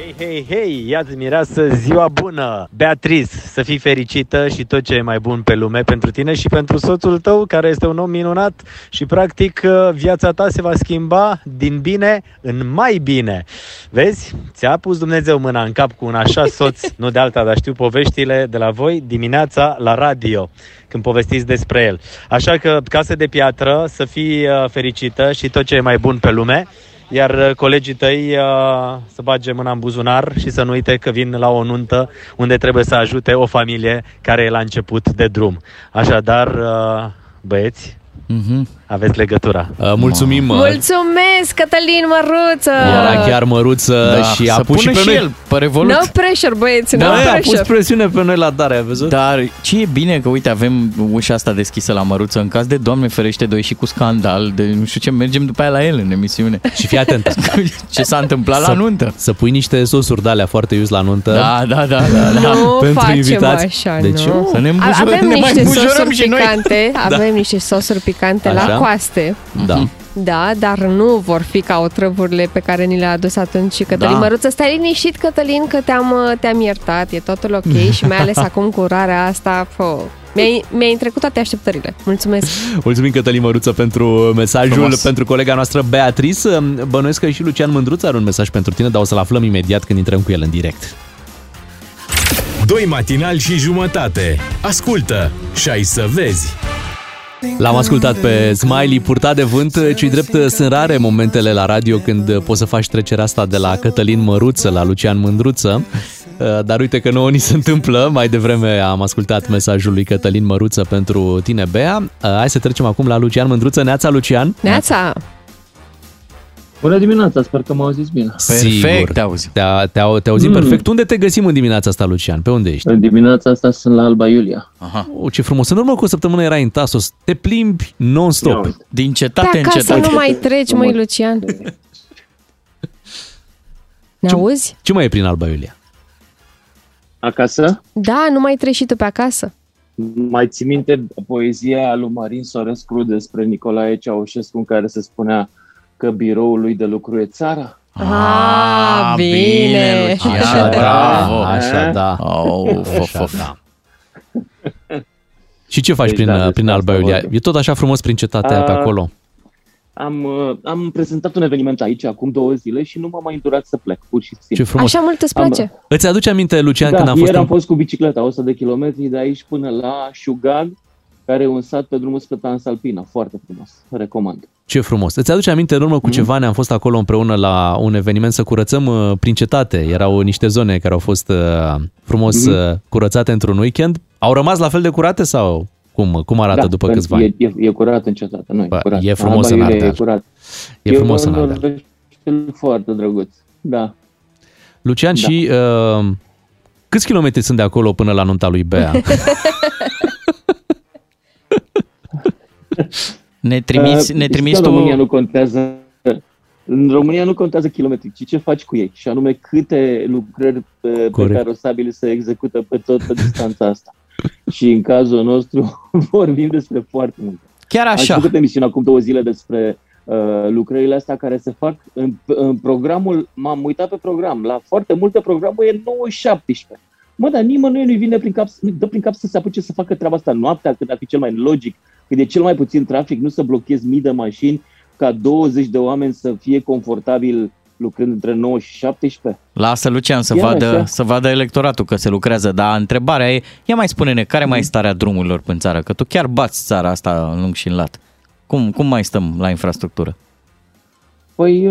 Hei, hei, hei, ia-ți mireasă, ziua bună! Beatrice, să fii fericită și tot ce e mai bun pe lume pentru tine și pentru soțul tău, care este un om minunat și, practic, viața ta se va schimba din bine în mai bine. Vezi? Ți-a pus Dumnezeu mâna în cap cu un așa soț, nu de alta, dar știu poveștile de la voi dimineața la radio, când povestiți despre el. Așa că, casă de piatră, să fii fericită și tot ce e mai bun pe lume. Iar colegii tăi uh, să bage mâna în buzunar și să nu uite că vin la o nuntă unde trebuie să ajute o familie care e la început de drum. Așadar, uh, băieți, mm-hmm. aveți legătura. Uh, mulțumim! Wow. Mulțumesc, Cătălin Măruță! Era chiar Măruță, da, și a pus și pe și noi. El, pe Revolut. No pressure, băieți, da, no pressure. A pus presiune pe noi la tare, ai văzut? Dar ce e bine că, uite, avem ușa asta deschisă la Măruță în caz de, Doamne ferește, doi și cu scandal, de nu știu ce, mergem după aia la el în emisiune. Și fii atent. Ce s-a întâmplat să, la nuntă? Să pui niște sosuri de alea foarte ius la nuntă. Da, da, da. da, da. Nu pentru facem invitați. Așa, deci, nu. Să ne îmbujurăm, avem ne niște sosuri picante, avem niște sosuri picante la coaste. Da. Da, dar nu vor fi ca otrăvurile pe care ni le-a adus atunci Cătălin da. Măruță. Stai liniștit, Cătălin, că te-am, te-am iertat, e totul ok și mai ales acum cu urarea asta... Fă. Mi-ai, mi-ai întrecut toate așteptările. Mulțumesc! Mulțumim, Cătălin Măruță, pentru mesajul, Frumos. pentru colega noastră Beatrice. Bănuiesc că și Lucian Mândruță are un mesaj pentru tine, dar o să-l aflăm imediat când intrăm cu el în direct. Doi matinali și jumătate. Ascultă și ai să vezi! L-am ascultat pe Smiley, purtat de vânt. Ce-i drept, sunt rare momentele la radio când poți să faci trecerea asta de la Cătălin Măruță la Lucian Mândruță. Dar uite că nouă ni se întâmplă. Mai devreme am ascultat mesajul lui Cătălin Măruță pentru tine, Bea. Hai să trecem acum la Lucian Mândruță. Neața, Lucian! Neața! Bună dimineața, sper că m-au zis bine. Perfect, te auzi. Te-a, te-a, te auzi mm. perfect. Unde te găsim în dimineața asta, Lucian? Pe unde ești? În dimineața asta sunt la Alba Iulia. Aha. O, ce frumos. În urmă cu o săptămână erai în Tasos. Te plimbi non-stop. Eu. Din cetate în cetate. Acasă nu mai treci, măi, Lucian. Ne auzi? Ce, ce mai e prin Alba Iulia? Acasă? Da, nu mai treci și tu pe acasă. Mai ții minte poezia lui Marin Sorescu despre Nicolae Ceaușescu în care se spunea că biroul lui de lucru e țara? Ah, bine! Lucian. Așa da, așa da. Oh, of, of. Da. Și ce faci deci, prin, da, prin Alba Iulia? E tot așa frumos prin cetatea pe acolo. Am, am prezentat un eveniment aici acum două zile și nu m-am mai îndurat să plec, pur și simplu. Ce frumos. Așa mult îți place. Am... Îți aduce aminte, Lucian, da, când am fost... Da, ieri am fost cu bicicleta, o sută de kilometri de aici până la Șugan, care e un sat pe drumul spre Transalpina. Foarte frumos. Recomand. Ce frumos. Îți aduce aminte, în urmă cu mm. ceva, ne-am fost acolo împreună la un eveniment să curățăm prin cetate. Erau niște zone care au fost frumos mm. curățate într-un weekend. Au rămas la fel de curate sau... Cum, cum arată da, după câțiva ani? E, e curat în cetate, nu e Bă, curat. E frumos Alba în Ardeal. E, curat. e frumos e în Ardeal. Foarte drăguț, da. Lucian, da. și uh, câți kilometri sunt de acolo până la nunta lui Bea? ne trimis, ne trimis tu... În România nu contează, în România nu contează kilometri, ci ce faci cu ei. Și anume câte lucrări pe, pe care o stabil se execută pe tot pe distanța asta. Și în cazul nostru vorbim despre foarte multe. Chiar așa. Am făcut emisiune acum două zile despre uh, lucrările astea care se fac în, în programul, m-am uitat pe program, la foarte multe programe e nouă șaptesprezece. Mă, dar nimănui nu-i vine prin cap, dă prin cap să se apuce să facă treaba asta noaptea, când ar fi cel mai logic, când e cel mai puțin trafic, nu să blochezi mii de mașini ca douăzeci de oameni să fie confortabil lucrând între nouă și șaptesprezece. Lasă, Lucian, să vadă, să vadă electoratul că se lucrează, dar întrebarea e, ia mai spune-ne, care mai e starea drumurilor în țară? Că tu chiar bați țara asta în lung și în lat. Cum, cum mai stăm la infrastructură? Păi,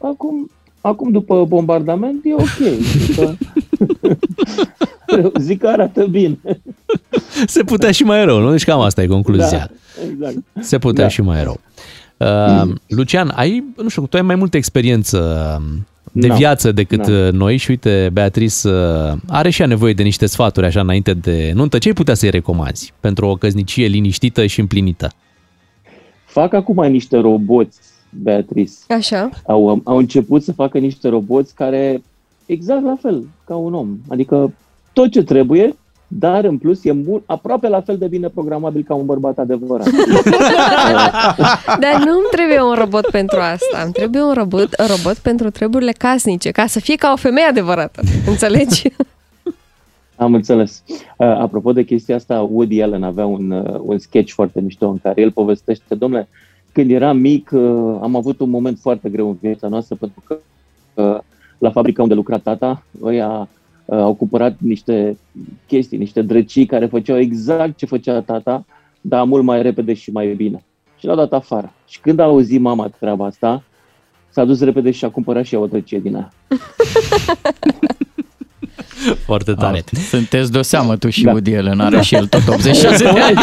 acum, acum după bombardament e ok. După... Zic că arată bine. Se putea și mai rău, nu? Deci cam asta e concluzia. Da, exact. Se putea da. și mai rău. Uh, Lucian, ai, nu știu, tu ai mai multă experiență de no. viață decât no. noi și uite, Beatrice are și ea nevoie de niște sfaturi așa înainte de nuntă. Ce ai putea să-i recomanzi pentru o căsnicie liniștită și împlinită? Fac acum mai niște roboți, Beatrice. Așa. Au, au început să facă niște roboți care exact la fel ca un om, adică tot ce trebuie, dar în plus e mult, aproape la fel de bine programabil ca un bărbat adevărat. Dar nu-mi trebuie un robot pentru asta. Îmi trebuie un robot, un robot pentru treburile casnice, ca să fie ca o femeie adevărată. Înțelegi? Am înțeles. Apropo de chestia asta, Woody Allen avea un, un sketch foarte mișto în care el povestește, domnule, când eram mic am avut un moment foarte greu în viața noastră pentru că la fabrica unde lucra tata, ăia au cumpărat niște chestii, niște drăcii care făceau exact ce făcea tata, dar mult mai repede și mai bine. Și l-au dat afară. Și când a auzit mama treaba asta, s-a dus repede și a cumpărat și ea o drăcie din aia. Foarte tare. A, sunteți de-o seamă tu și da. Woody Allen, are da. și el tot optzeci și șase de ani.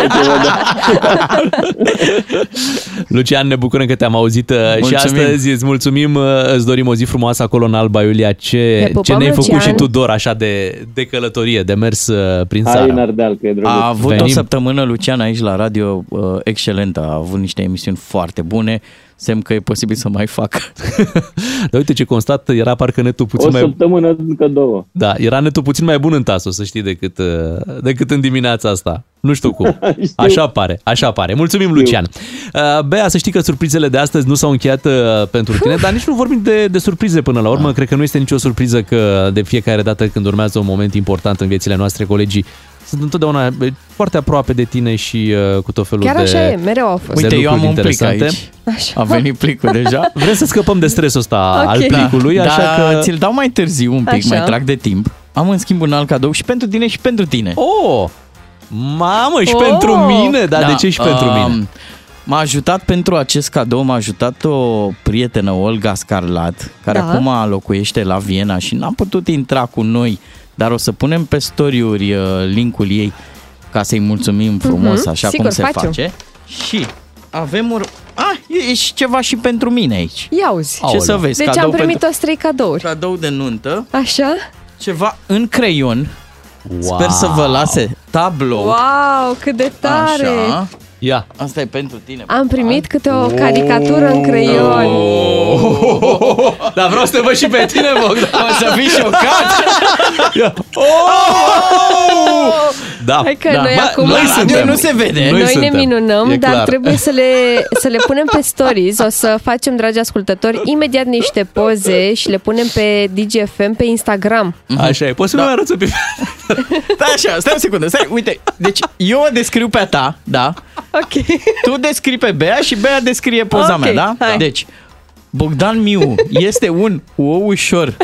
Lucian, ne bucurăm că te-am auzit. Mulțumim. Și astăzi îți mulțumim, îți dorim o zi frumoasă acolo în Alba Iulia. Ce, ce ne-ai făcut Lucian. și tu, Dor, așa de, de călătorie, de mers prin țară. Hai în Ardeal, că e drăguț. A avut Venim. o săptămână, Lucian, aici la radio, excelentă, a avut niște emisiuni foarte bune. Semn că e posibil să mai fac. Dar uite ce constat, era parcă netul puțin o mai... O săptămână, încă două. Da, era netul puțin mai bun în Tasos, să știi, decât, decât în dimineața asta. Nu știu cum. Așa pare, așa pare. Mulțumim, Lucian. Bea, să știi că surprizele de astăzi nu s-au încheiat pentru tine, dar nici nu vorbim de, de surprize până la urmă. Da. Cred că nu este nicio surpriză că de fiecare dată când urmează un moment important în viețile noastre, colegii sunt întotdeauna foarte aproape de tine și uh, cu tot felul Chiar de... Chiar așa e, mereu au fost. Uite, eu am un plic aici. Așa. A venit plicul deja. Vrem să scăpăm de stresul ăsta okay. al plicului, da, așa că... ți-l dau mai târziu un pic, așa. Mai trag de timp. Am în schimb un alt cadou și pentru tine și pentru tine. Oh! Mamă, și oh! pentru mine? Dar da, de ce și uh, pentru mine? M-a ajutat pentru acest cadou, m-a ajutat o prietenă, Olga Scarlat, care da. acum locuiește la Viena și n-a putut intra cu noi, dar o să punem pe story-uri link-ul ei ca să-i mulțumim frumos, mm-hmm. așa Sigur, cum se facem. face. Și avem ur... Ah, e și ceva și pentru mine aici. Ia uzi. Ce Aolea. să vezi? Deci cadou am primit pentru... trei cadouri. Cadou de nuntă. Așa. Ceva în creion. Wow. Sper să vă lase tablou. Wow, cât de tare! Așa. Ia, asta e pentru tine. Am primit câte o caricatură oh, în creion. Oh, oh, oh, oh. Dar vreau să te văd și pe tine, Bogdan. O să fii șocat. Oh! Da, hai că da. noi, ba, acum, noi suntem. Nu se vede. Noi, noi ne minunăm, dar trebuie să le, să le punem pe stories. O să facem, dragi ascultători, imediat niște poze și le punem pe Digi F M pe Instagram. Așa e, poți să da. mi arăți un pic? Da, așa, stai o secundă, stai, uite. Deci eu o descriu pe a ta, da? Ok. Tu descrii pe Bea și Bea descrie poza okay, mea, da? Hai. Deci, Bogdan Miu este un ou ușor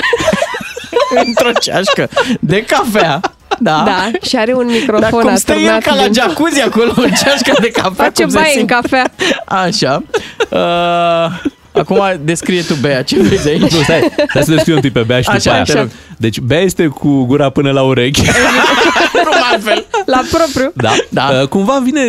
într-o ceașcă de cafea. Da. Da, și are un microfon atârnat. Dar cum stai el ca la jacuzzi acolo, în ceașcă de cafea? Face baie în cafea. Așa. Uh... Acum descrie tu, Bea, ce vezi aici? Nu, stai, stai să descriu un pic pe Bea și așa, după aia. Deci Bea este cu gura până la urechi. La propriu. Da, da. Uh, cumva vine,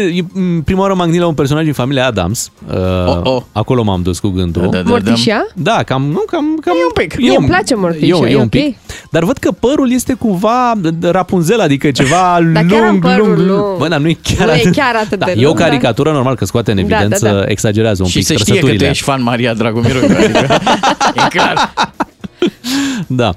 prima oară m-am gândit la un personaj din familia Adams. Uh, oh, oh. Acolo m-am dus cu gândul. Da, da, da, Morticia? Da, cam, nu, cam, cam... E un pic. Mie îmi place Morticia, eu, e un pic. Okay. Dar văd că părul este cumva Rapunzel, adică ceva da, lung, lung, lung. Bă, dar nu e chiar nu atât, e chiar atât da, de lung. E o caricatură, da? Normal că scoate în evidență, da, da, da. exagerează un pic trăsăturile. Și se știe că tu ești fan Maria Dragomiru. E clar. Da.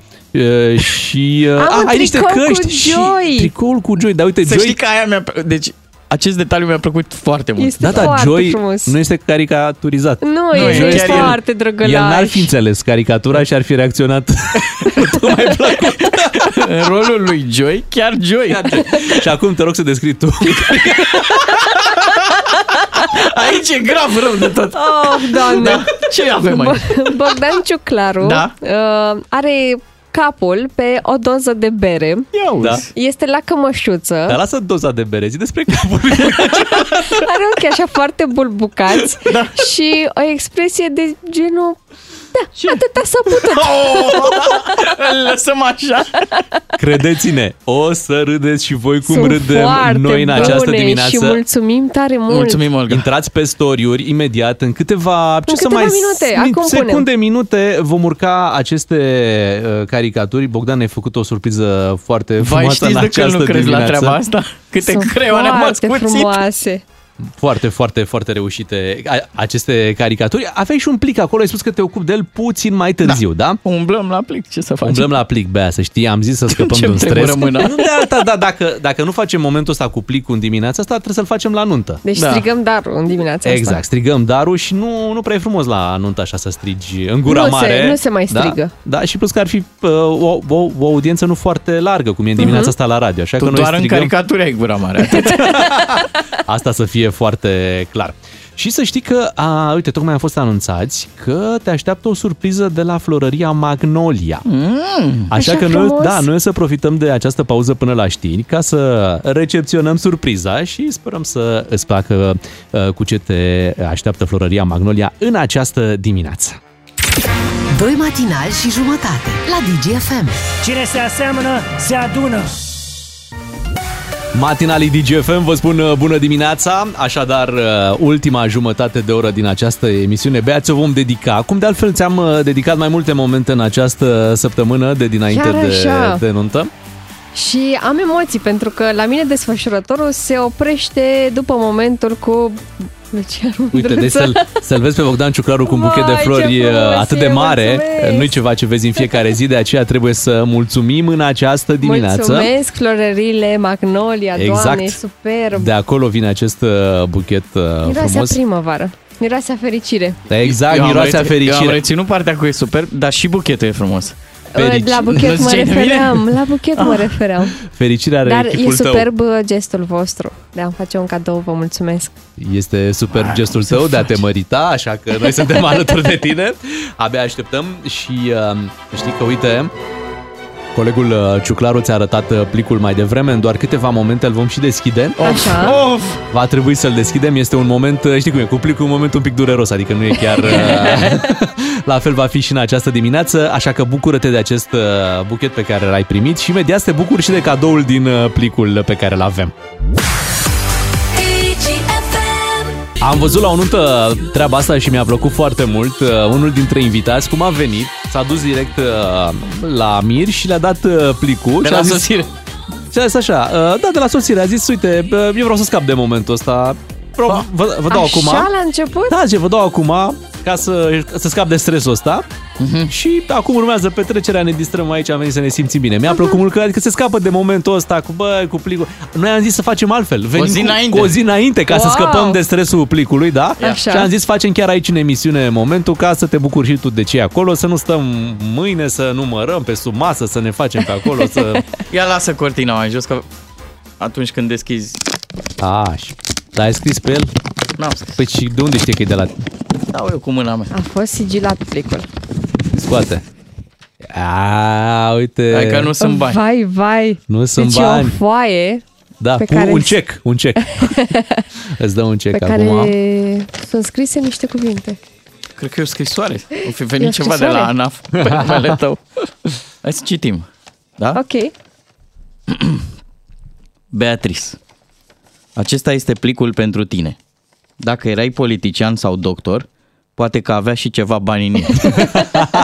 Uh, și uh, am a, ai niște căști și tricoul cu Joy. Dar uite, să Joy... știi că aia mi-a... Deci, acest detaliu mi-a plăcut foarte mult. Este da, da, foarte Joy frumos. Nu este caricaturizat. Nu, nu e, e foarte drăgălaș. El n-ar fi înțeles caricatura și ar fi reacționat tot mai plăcut. În rolul lui Joy, chiar Joy. Și acum te rog să descrii tu. Aici e grav rău de tot. Oh, Doamne. Da. Ce avem aici? Bogdan Ciuclaru da? uh, are... capul pe o doză de bere. Da. Este la cămășuță. Dar lasă doza de bere, zi despre capul. Are ochii așa foarte bulbucați da. și o expresie de genul da, ce? Atâta s-a putut. Oh, lăsăm așa. Credeți-ne, o să râdeți și voi cum Sunt râdem noi în această dimineață. Și mulțumim tare mult. Mulțumim, Olga. Intrați pe story-uri imediat în câteva, ce în să câteva mai minute, acum secunde, punem. minute vom urca aceste uh, caricaturi. Bogdan, ne-ai făcut o surpriză foarte Vai, frumoasă în această dimineață. Vai, știți la treaba asta? Câte creioane m-ați cuțit. Frumoase. Foarte, foarte, foarte reușite aceste caricaturi. Aveai și un plic acolo, ai spus că te ocupi de el puțin mai târziu, da? da? Umblăm la plic, ce să facem? Umblăm la plic, Bea, să știi, am zis să scăpăm de un stres. Da, da, da, dacă, dacă nu facem momentul ăsta cu plicul în dimineața asta, trebuie să-l facem la nuntă. Deci da. strigăm darul în dimineața exact, asta. Exact, strigăm darul și nu, nu prea e frumos la nuntă așa să strigi în gura nu mare. Se, nu se mai strigă. Da? Da, și plus că ar fi uh, o, o, o audiență nu foarte largă, cum e în dimineața uh-huh. asta la radio. Așa tu că noi doar strigăm... în caricaturi ai gura mare. Asta să fie foarte clar. Și să știi că, a, uite, tocmai am fost anunțați că te așteaptă o surpriză de la florăria Magnolia. Mm, așa, așa că noi, da, noi o să profităm de această pauză până la știri ca să recepționăm surpriza și sperăm să îți placă cu ce te așteaptă florăria Magnolia în această dimineață. Doi matinali și jumătate la Digi F M. Cine se aseamănă, se adună. Matinalii Digi F M vă spun bună dimineața, așadar ultima jumătate de oră din această emisiune, Bea, ți-o vom dedica. Cum de altfel ți-am dedicat mai multe momente în această săptămână de dinainte de, de nuntă. Și am emoții pentru că la mine desfășurătorul se oprește după momentul cu Lucian. Uite, deci să-l, să-l vezi pe Bogdan Ciuclaru cu un buchet de flori atât de mare, nu-i ceva ce vezi în fiecare zi, de aceea trebuie să mulțumim în această dimineață. Mulțumesc, florările, magnolia, exact. Doamne, superb. De acolo vine acest buchet frumos. Miroasea primăvară. Miroasea fericire. Exact, miroasea fericire. Eu am reținut partea cu e superb, dar și buchetul e frumos. Ferici... La buchet mă refeream, la buchet ah. mă refeream. Fericirea are Dar e superb tău. Gestul vostru. De a-mi face un cadou, vă mulțumesc. Este superb ah, gestul tău de a te mărita, așa că noi suntem alături de tine. Abia așteptăm și uh, știi că, uite, colegul Ciuclaru ți-a arătat plicul mai devreme. În doar câteva momente îl vom și deschide. Așa. Of, va trebui să-l deschidem. Este un moment, știi cum e, cu plicul un moment un pic dureros. Adică nu e chiar... La fel va fi și în această dimineață. Așa că bucură-te de acest buchet pe care l-ai primit. Și imediat te bucuri și de cadoul din plicul pe care l-avem. Am văzut la o nuntă treaba asta și mi-a plăcut foarte mult. Unul dintre invitați, cum a venit, s-a dus direct la Mir și le-a dat plicul. De la sosire. Și a zis așa, da, de la sosire. A zis, uite, eu vreau să scap de momentul ăsta. Vă, vă dau așa acum. Așa la început? Da, ce, vă dau acum ca să, să scap de stresul ăsta. Uh-huh. Și acum urmează petrecerea, ne distrăm aici, am venit să ne simțim bine. Mi-a plăcut uh-huh. mult că, adică se scapă de momentul ăsta cu, bă, cu plicul. Noi am zis să facem altfel. Venim o zi înainte. Cu o zi înainte ca wow. să scăpăm de stresul plicului, da? Yeah. Și am zis facem chiar aici în emisiune momentul ca să te bucuri și tu de ce e acolo, să nu stăm mâine, să numărăm pe sub masă, să ne facem pe acolo. Să... Ia lasă cortina mai jos, că atunci când deschizi... Așa. Dar ai scris pe el? N-am scris. Păi și de unde știi că e de la... Dau eu cu mâna mea. A fost sigilat plicul. Scoate. A, uite. Hai că nu sunt bani. Vai, vai. Nu sunt deci bani. Deci e o foaie. Da, pe care... un cec, un cec. Îți dă un cec pe acum. Pe care sunt scrise niște cuvinte. Cred că e o scrisoare. O fi venit ceva de la ANAF pe numele tău. Hai să citim. Da? Ok. Beatrice. Acesta este plicul pentru tine. Dacă erai politician sau doctor, poate că avea și ceva bani în el.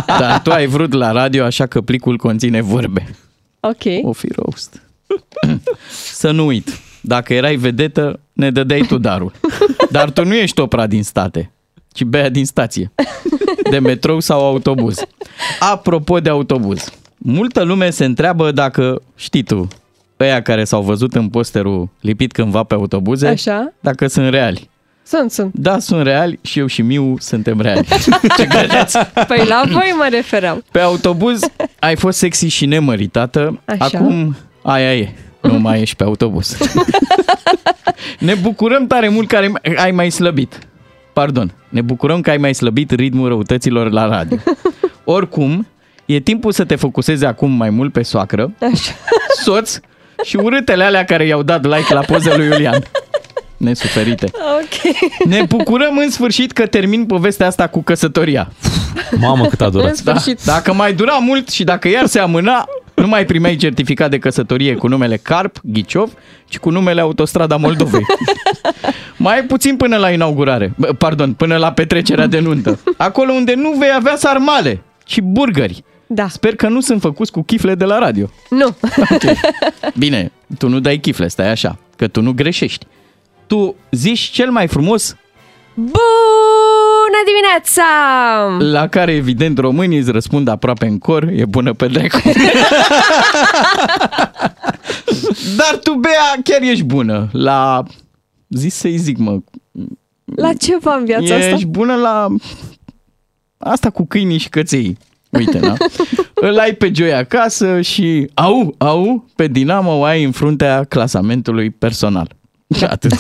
Dar tu ai vrut la radio, așa că plicul conține vorbe. Ok. O fi roast. Să nu uit, dacă erai vedetă, ne dădeai tu darul. Dar tu nu ești Opra din state, ci Bea din stație. De metrou sau autobuz. Apropo de autobuz, multă lume se întreabă dacă, știi tu, ăia care s-au văzut în posterul lipit cândva pe autobuze, așa? Dacă sunt reali. Sunt, sunt. Da, sunt reali și eu și Miu suntem reali. Ce credeți? Păi la voi mă referam. Pe autobuz ai fost sexy și nemăritată, așa? Acum aia e, nu mai ești pe autobuz. Ne bucurăm tare mult că ai mai slăbit. Pardon, ne bucurăm că ai mai slăbit ritmul răutăților la radio. Oricum, e timpul să te focusezi acum mai mult pe soacră, așa, soț, și urâtele alea care i-au dat like la poza lui Iulian. Nesuferite. Okay. Ne bucurăm în sfârșit că termin povestea asta cu căsătoria. Mamă, cât a durat. Da. Dacă mai dura mult și dacă iar se amâna, nu mai primeai certificat de căsătorie cu numele Carp, Ghiciov, ci cu numele Autostrada Moldovei. Mai puțin până la inaugurare. Pardon, până la petrecerea de nuntă. Acolo unde nu vei avea sarmale, ci burgeri. Da. Sper că nu sunt făcuți cu chifle de la radio. Nu. Okay. Bine, tu nu dai chifle, stai așa, că tu nu greșești. Tu zici cel mai frumos bună dimineața! La care, evident, românii îți răspund aproape în cor, e bună pe dracu. Dar tu, Bea, chiar ești bună la... Zis să-i zic, mă... La ce v-am viața ești asta? Ești bună la... Asta cu câinii și căței. Uite, da? Îl ai pe Joy acasă și, au, au, pe Dinamo o ai în fruntea clasamentului personal. Atât.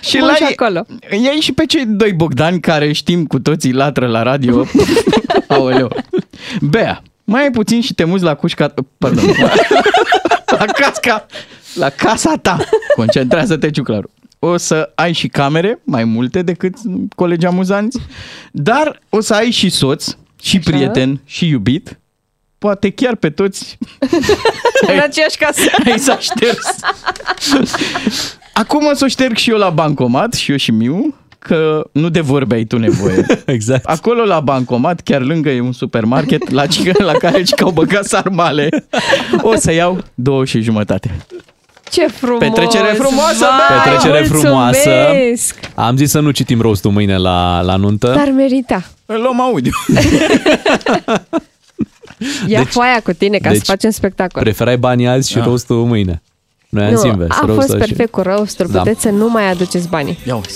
Și la și acolo. Ei și pe cei doi Bogdani care știm cu toții latră la radio. Aoleu. Bea, mai ai puțin și te muți la cușca... Pardon. La casca... La casa ta. Concentrează-te, Ciuclaru. O să ai și camere mai multe decât colegi amuzanți, dar o să ai și soț, și așa, prieten, și iubit. Poate chiar pe toți. În aceeași casă. Ai s-a șters. Acum o să o șterg și eu la bancomat, și eu și Miu, că nu de vorbe ai tu nevoie. Exact. Acolo la bancomat, chiar lângă e un supermarket la, la care și că au băgat sarmale. O să iau două și jumătate. Ce frumos! Petrecere frumoasă! Vai, Petrecere frumoasă! Am zis să nu citim rostul mâine la, la nuntă. Dar merita. Îl luăm audio. Ia deci, foaia cu tine ca deci să facem spectacol. Preferai banii azi și da. rostul mâine. Noi nu, am a fost perfect și... cu rostul. Da. Puteți să nu mai aduceți banii. Ia uite.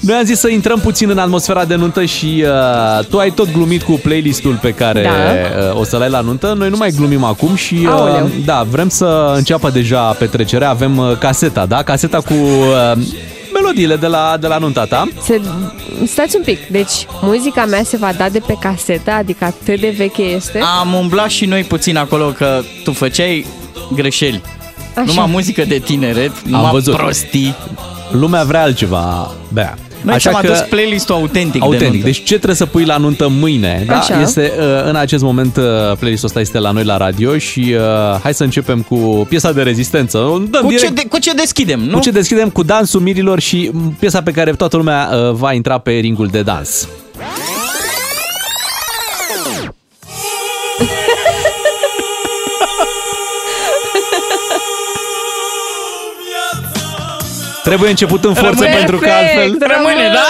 Noi am zis să intrăm puțin în atmosfera de nuntă și uh, tu ai tot glumit cu playlistul pe care da. uh, o să-l ai la nuntă. Noi nu mai glumim acum și uh, da, vrem să înceapă deja petrecerea. Avem uh, caseta, da? Caseta cu uh, melodiile de la, de la nunta ta. Se... Stați un pic. Deci, muzica mea se va da de pe caseta, adică atât de veche este. Am umblat și noi puțin acolo, că tu făceai greșeli. Așa. Numai muzică de tineret, numai am văzut. prostii. Lumea vrea altceva, Bea. Noi am adus playlist-ul autentic, autentic de nuntă. Deci ce trebuie să pui la nuntă mâine? Da? Este, în acest moment playlist-ul ăsta este la noi la radio și uh, hai să începem cu piesa de rezistență. Dăm cu, direct, ce de, cu ce deschidem, nu? Cu ce deschidem, cu Dansul Mirilor și piesa pe care toată lumea va intra pe ringul de dans. Trebuie început în forță, rămâne, pentru că altfel... Rămâne, da?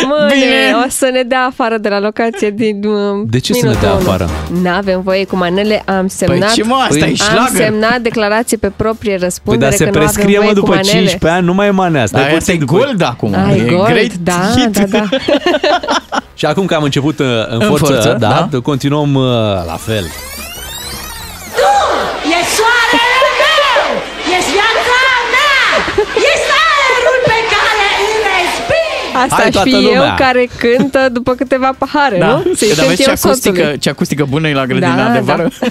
Rămâne, bine. O să ne dea afară de la locație din De ce să ne dea afară? N-avem voie cu manele, am semnat... Păi, mă, asta am șlagă. semnat declarație pe proprie răspundere, păi, că nu avem voie după cu manele. cincisprezece ani, nu mai e manea asta. Dar este gold acum. Ai e gold, great da, hit. da, da. Și acum că am început în, în forță, forță da, da? continuăm uh, la fel. Tu ești soarele meu! Ești viața mea! Ești Asta Hai, și eu lumea. care cântă după câteva pahare, da. nu? Se Dar vezi ce acustică, ce acustică bună e la grădina de vară. Da.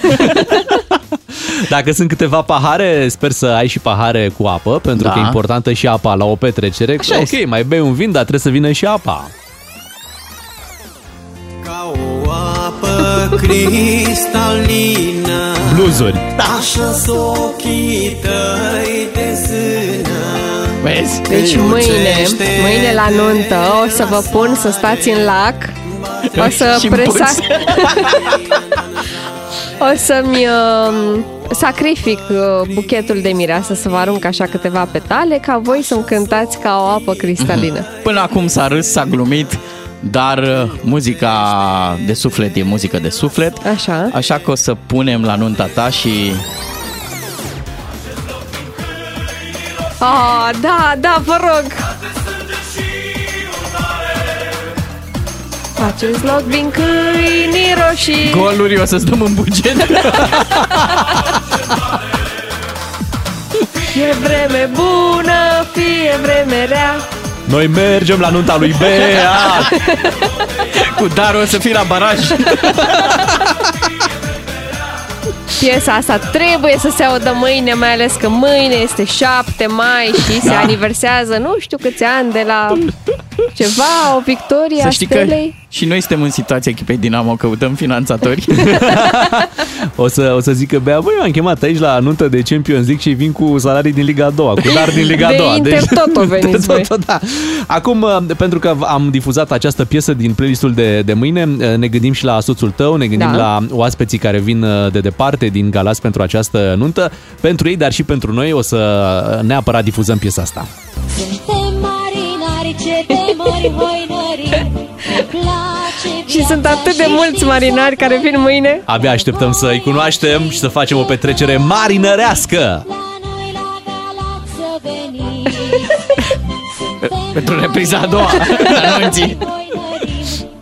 Dacă sunt câteva pahare, sper să ai și pahare cu apă, pentru da. că e importantă și apa la o petrecere. Așa ok, este. mai bei un vin, dar trebuie să vină și apa. Ca o apă cristalină, bluzuri. Așa ochii tăi de zână. Vezi? Deci mâine, mâine la nuntă o să vă pun să stați în lac, o să presați, o să-mi uh, sacrific uh, buchetul de mireasă, să vă arunc așa câteva petale, ca voi să-mi cântați ca o apă cristalină. Până acum s-a râs, s-a glumit, dar uh, muzica de suflet e muzică de suflet, așa, așa că o să punem la nunta ta și... Ah, oh, da, da, vă rog! Acest loc din câinii roșii. Goluri o să-ți dăm în buget. Fie vreme bună, fie vreme rea, noi mergem la nunta lui Bea. Cu darul o să fii la baraj. Piesa asta trebuie să se audă mâine, mai ales că mâine este șapte mai și se da. aniversează nu știu câți ani de la ceva, o victorie a Stelei. Și noi suntem în situația echipei Dinamo, căutăm finanțatori. O să, o să zic că Bea, băi, m-am chemat aici la nuntă de Champions League și vin cu salarii din Liga a doua, cu dar din Liga a doua. De Inter deci, tot o veniți, tot, tot, da. Acum, pentru că am difuzat această piesă din playlistul de, de mâine, ne gândim și la soțul tău, ne gândim da. la oaspeții care vin de departe din Galați pentru această nuntă. Pentru ei, dar și pentru noi, o să neapărat difuzăm piesa asta. Și sunt atât de mulți marinari care vin mâine. Abia așteptăm să îi cunoaștem și să facem o petrecere marinărească. Pentru repriza a doua. Anunții.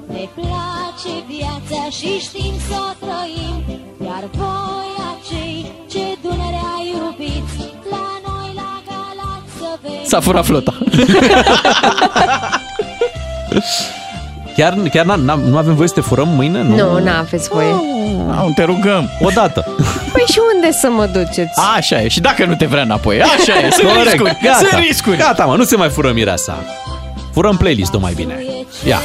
Ne place viața și știm să o trăim, iar voi acei ce Dunărea iubiți, la noi la Galați să venim. S-a furat flota. Chiar, chiar nu avem voie să te furăm mâine? Nu, nu no, aveți voie. Oh, te rugăm. O dată. Păi și unde să mă duceți? Așa e. Și dacă nu te vrea înapoi. Așa e. Sunt Corect. riscuri. Gata. Sunt riscuri. Gata, mă. Nu se mai fură mireasa. Furăm playlist-ul mai bine. Ia.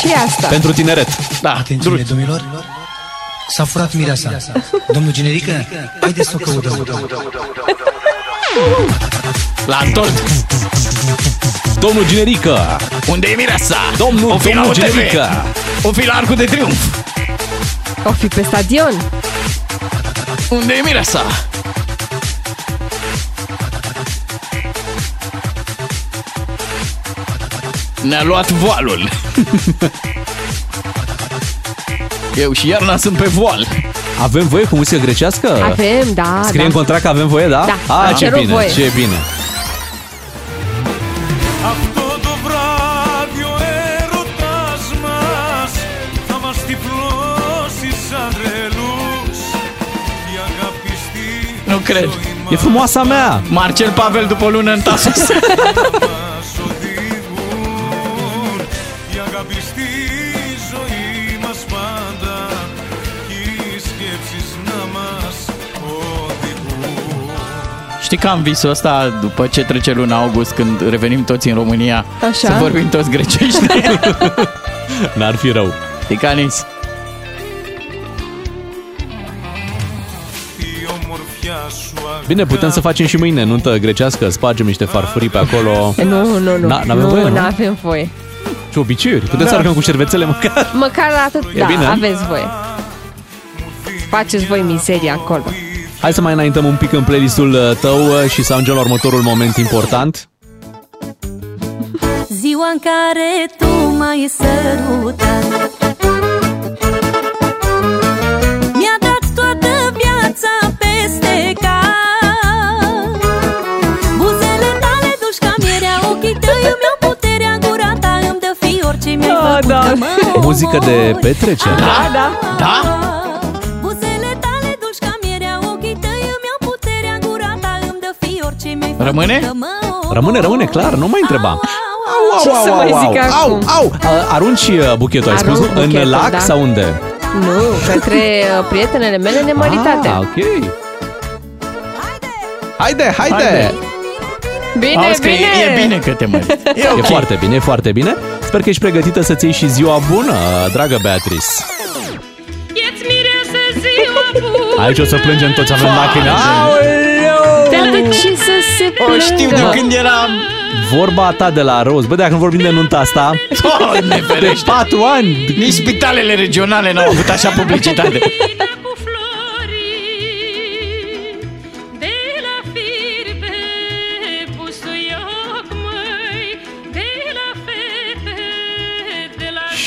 Ce asta? Pentru tineret. Da. Atențiune, domnilor. S-a furat mireasa. Domnul Generică, haideți să o căutăm. L-a întors. Domnul Generică, unde e mireasa? Domnul, domnul Generică, un filar cu de triumf. O fi pe stadion. Unde e Mireasa? Ne-a luat voalul. Eu și iarna sunt pe voal. Avem voie cu muzică grecească? Avem, da. Scrie da. în contract că avem voie, da? Da. A, da. Ce bine, voie. ce bine. Nu cred. E frumoasa mea. Marcel Pavel după lună în Tasos. Știi că am visul ăsta, după ce trece luna august, când revenim toți în România, așa? Să vorbim toți grecești. N-ar fi rău. Ticanis. Bine, putem să facem și mâine nuntă grecească, spargem niște farfurii pe acolo. Nu, nu, nu. Na, n-avem nu, voie, nu? N-avem voie. Ce obiceiuri. Putem da. să arcăm cu șervețele măcar. Măcar atât, e da, bine. Aveți voie. Faceți voi mizeria acolo. Hai să mai înaintăm un pic în playlistul tău și să ajungem la următorul moment important. Ziua în care tu m-ai sărutat, mi-a dat toată viața peste cap. Buzele tale duci ca mierea, ochii tăi îmi iau puterea, gura ta îmi dă fior ce mi-ai da, făcut da. că mă omori. Muzică de petrecere. Da, da, da. Rămâne? Rămâne, rămâne, clar, nu mai întreba. Au, au, au, au, au, au. Arunci buchetul, ai spus, buchetul, în lac da. sau unde? Nu, către prietenele mele nemăritate. Ah, ok. Haide, haide, haide. Bine, Auzi bine. E, e bine că te măriți. E, okay. e foarte bine, e foarte bine. Sper că ești pregătită să-ți iei și ziua bună, dragă Beatrice. Ia-ți mireasă ziua bună. Aici o să plângem toți, avem lacrimi. De ce să se plângă? O știu de când eram. Vorba ta de la Roz. Bă, dacă nu vorbim de nunta asta, oh, ne ferește. De patru ani. Nici spitalele regionale n-au avut așa publicitate.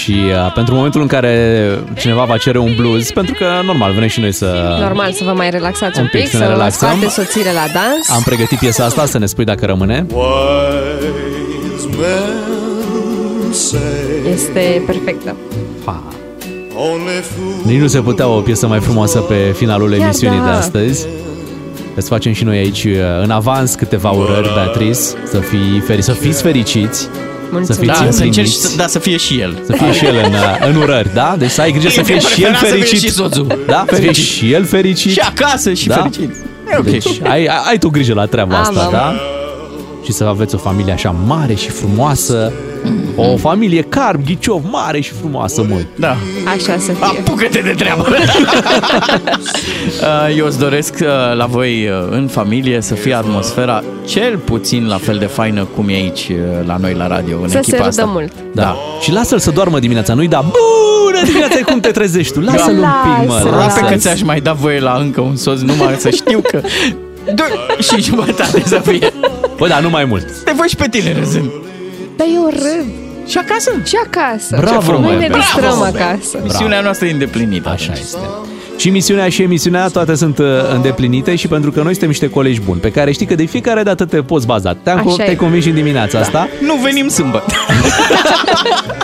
Și uh, pentru momentul în care cineva va cere un blues, pentru că normal, vrem și noi să... Normal, să vă mai relaxați un pic, pic să ne relaxăm. Să vă scoate soțile la dans. Am pregătit piesa asta, să ne spui dacă rămâne. Este perfectă. Ha. Nici nu se putea o piesă mai frumoasă pe finalul Iar emisiunii da. de astăzi. Îți facem și noi aici în avans câteva urări, Beatrice, să, fii feri- să fiți fericiți. Mulțumim. Să fiți împliniți. Da, să, da, să fie și el. Să fie și el în, în urări, da? Deci să ai grijă e să fie și el fericit. Și soțul. Da? Fericit. Și el fericit. Și acasă și da? fericit. E ok. Deci, ai, ai tu grijă la treaba am, asta, am. da? Și să aveți o familie așa mare și frumoasă. Mm-hmm. O familie carb, ghiciov, mare și frumoasă, măi. Da. Așa să fie. Apucă-te de treabă. Eu îți doresc la voi în familie să fie atmosfera cel puțin la fel de faină cum e aici la noi la radio, în să echipa asta. Să se râdă mult. Da. Da. Și lasă-l să doarmă dimineața, nu-i da bună dimineața, cum te trezești tu. Lasă-l un pic, mă. Aproape că ți-aș mai da voie la încă un soț, numai să știu că doi și jumătate să fie. Bă, dar nu mai mult. Te văd și pe tine râzând. Dar eu râd. Și acasă? Și acasă. Bravo, noi ne distrăm bravo, acasă. Misiunea bravo. noastră e îndeplinită. Așa este. Și misiunea și emisiunea toate sunt îndeplinite și pentru că noi suntem niște colegi buni, pe care știi că de fiecare dată te poți baza. Te-am te convins și în dimineața da. asta. Nu venim sâmbătă.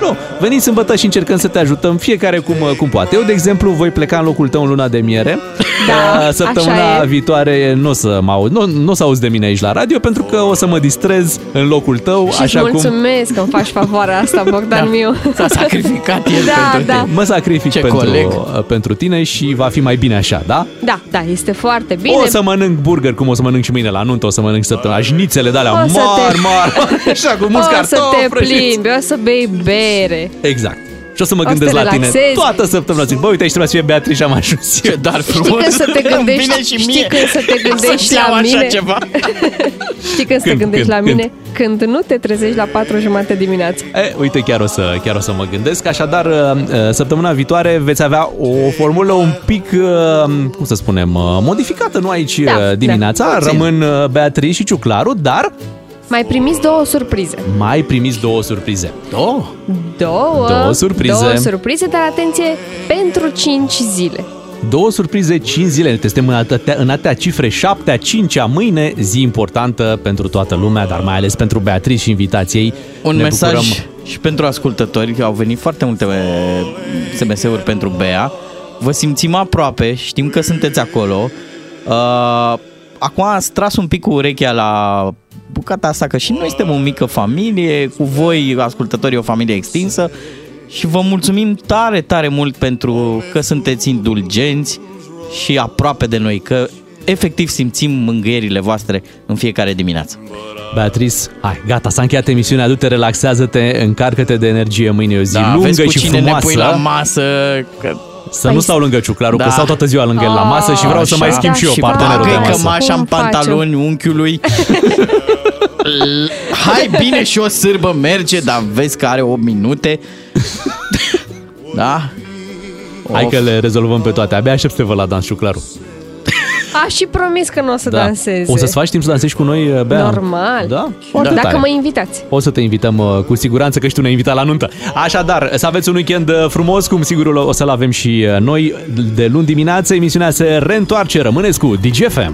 Nu, venim sâmbătă și încercăm să te ajutăm fiecare cum, cum poate. Eu, de exemplu, voi pleca în locul tău în luna de miere. Da, săptămâna viitoare nu o să mă auzi, nu, nu o să auzi de mine aici la radio, pentru că o să mă distrez în locul tău. Și așa mulțumesc cum... că îmi faci favoarea asta, Bogdan da. Miu. S-a sacrificat el da, pentru da. tine. Mă sacrific pentru, pentru tine și va fi mai bine așa, da? Da, da, este foarte bine. O să mănânc burger, cum o să mănânc și mâine la nuntă, o să mănânc săptămâna, șnițele de alea mari, mari, mari, așa, cu mulți cartofi. O să te plimbi, o să bei bere. Exact. și o să mă gândesc la tine toată săptămâna. Zic, bă, uite, aici trebuie să fie Beatrice, am ajuns. Ce dar frumos. Știi când să te gândești, bine și mie. Știi când să te gândești la mine? Ceva. Știi când să te gândești la mine? Când nu te trezești la patru jumate dimineața. E, uite, chiar o, să, chiar o să mă gândesc. Așadar, săptămâna viitoare veți avea o formulă un pic, cum să spunem, modificată, nu aici da, dimineața. Da. Rămân Beatrice și Ciuclaru, dar... Mai primiți două surprize. Mai primiți două surprize. Două? Două. Două surprize. Două surprize, dar atenție, pentru cinci zile. Două surprize, cinci zile. Suntem în atâtea, în atâtea cifre, șaptea, cincea, mâine, zi importantă pentru toată lumea, dar mai ales pentru Beatrice și invitației. Un ne mesaj bucurăm. Și pentru ascultători, că au venit foarte multe S M S-uri pentru Bea. Vă simțim aproape, știm că sunteți acolo. Uh, acum ați tras un pic cu urechea la bucata asta, că și noi suntem o mică familie, cu voi, ascultătorii, o familie extinsă. Și vă mulțumim tare, tare mult pentru că sunteți indulgenți și aproape de noi, că efectiv simțim mângâierile voastre în fiecare dimineață. Beatrice, hai, gata, s-a încheiat emisiunea, du-te, relaxează-te, încarcă-te de energie, mâine e o zi da, lungă și cine frumoasă. Ne pui la masă, că... Să Ai nu stau lângă Ciuclaru, da. Că stau toată ziua lângă el la masă și vreau așa. Să mai schimb și eu și partenerul de masă. Cămașa în pantaloni unchiului. Hai bine și o sârbă merge, dar vezi că are opt minute. Da? Of. Hai că le rezolvăm pe toate. Abia aștept să vă la dans, Ciuclaru. A și promis că nu o să da. Danseze. O să-ți faci timp să dansezi cu noi, Bea? Normal. Da? Foarte Dacă tare. Mă invitați. O să te invităm cu siguranță, că și tu ne-ai invitat la nuntă. Așadar, să aveți un weekend frumos, cum sigur o să-l avem și noi. De luni dimineață, emisiunea se reîntoarce. Rămâneți cu Digi F M.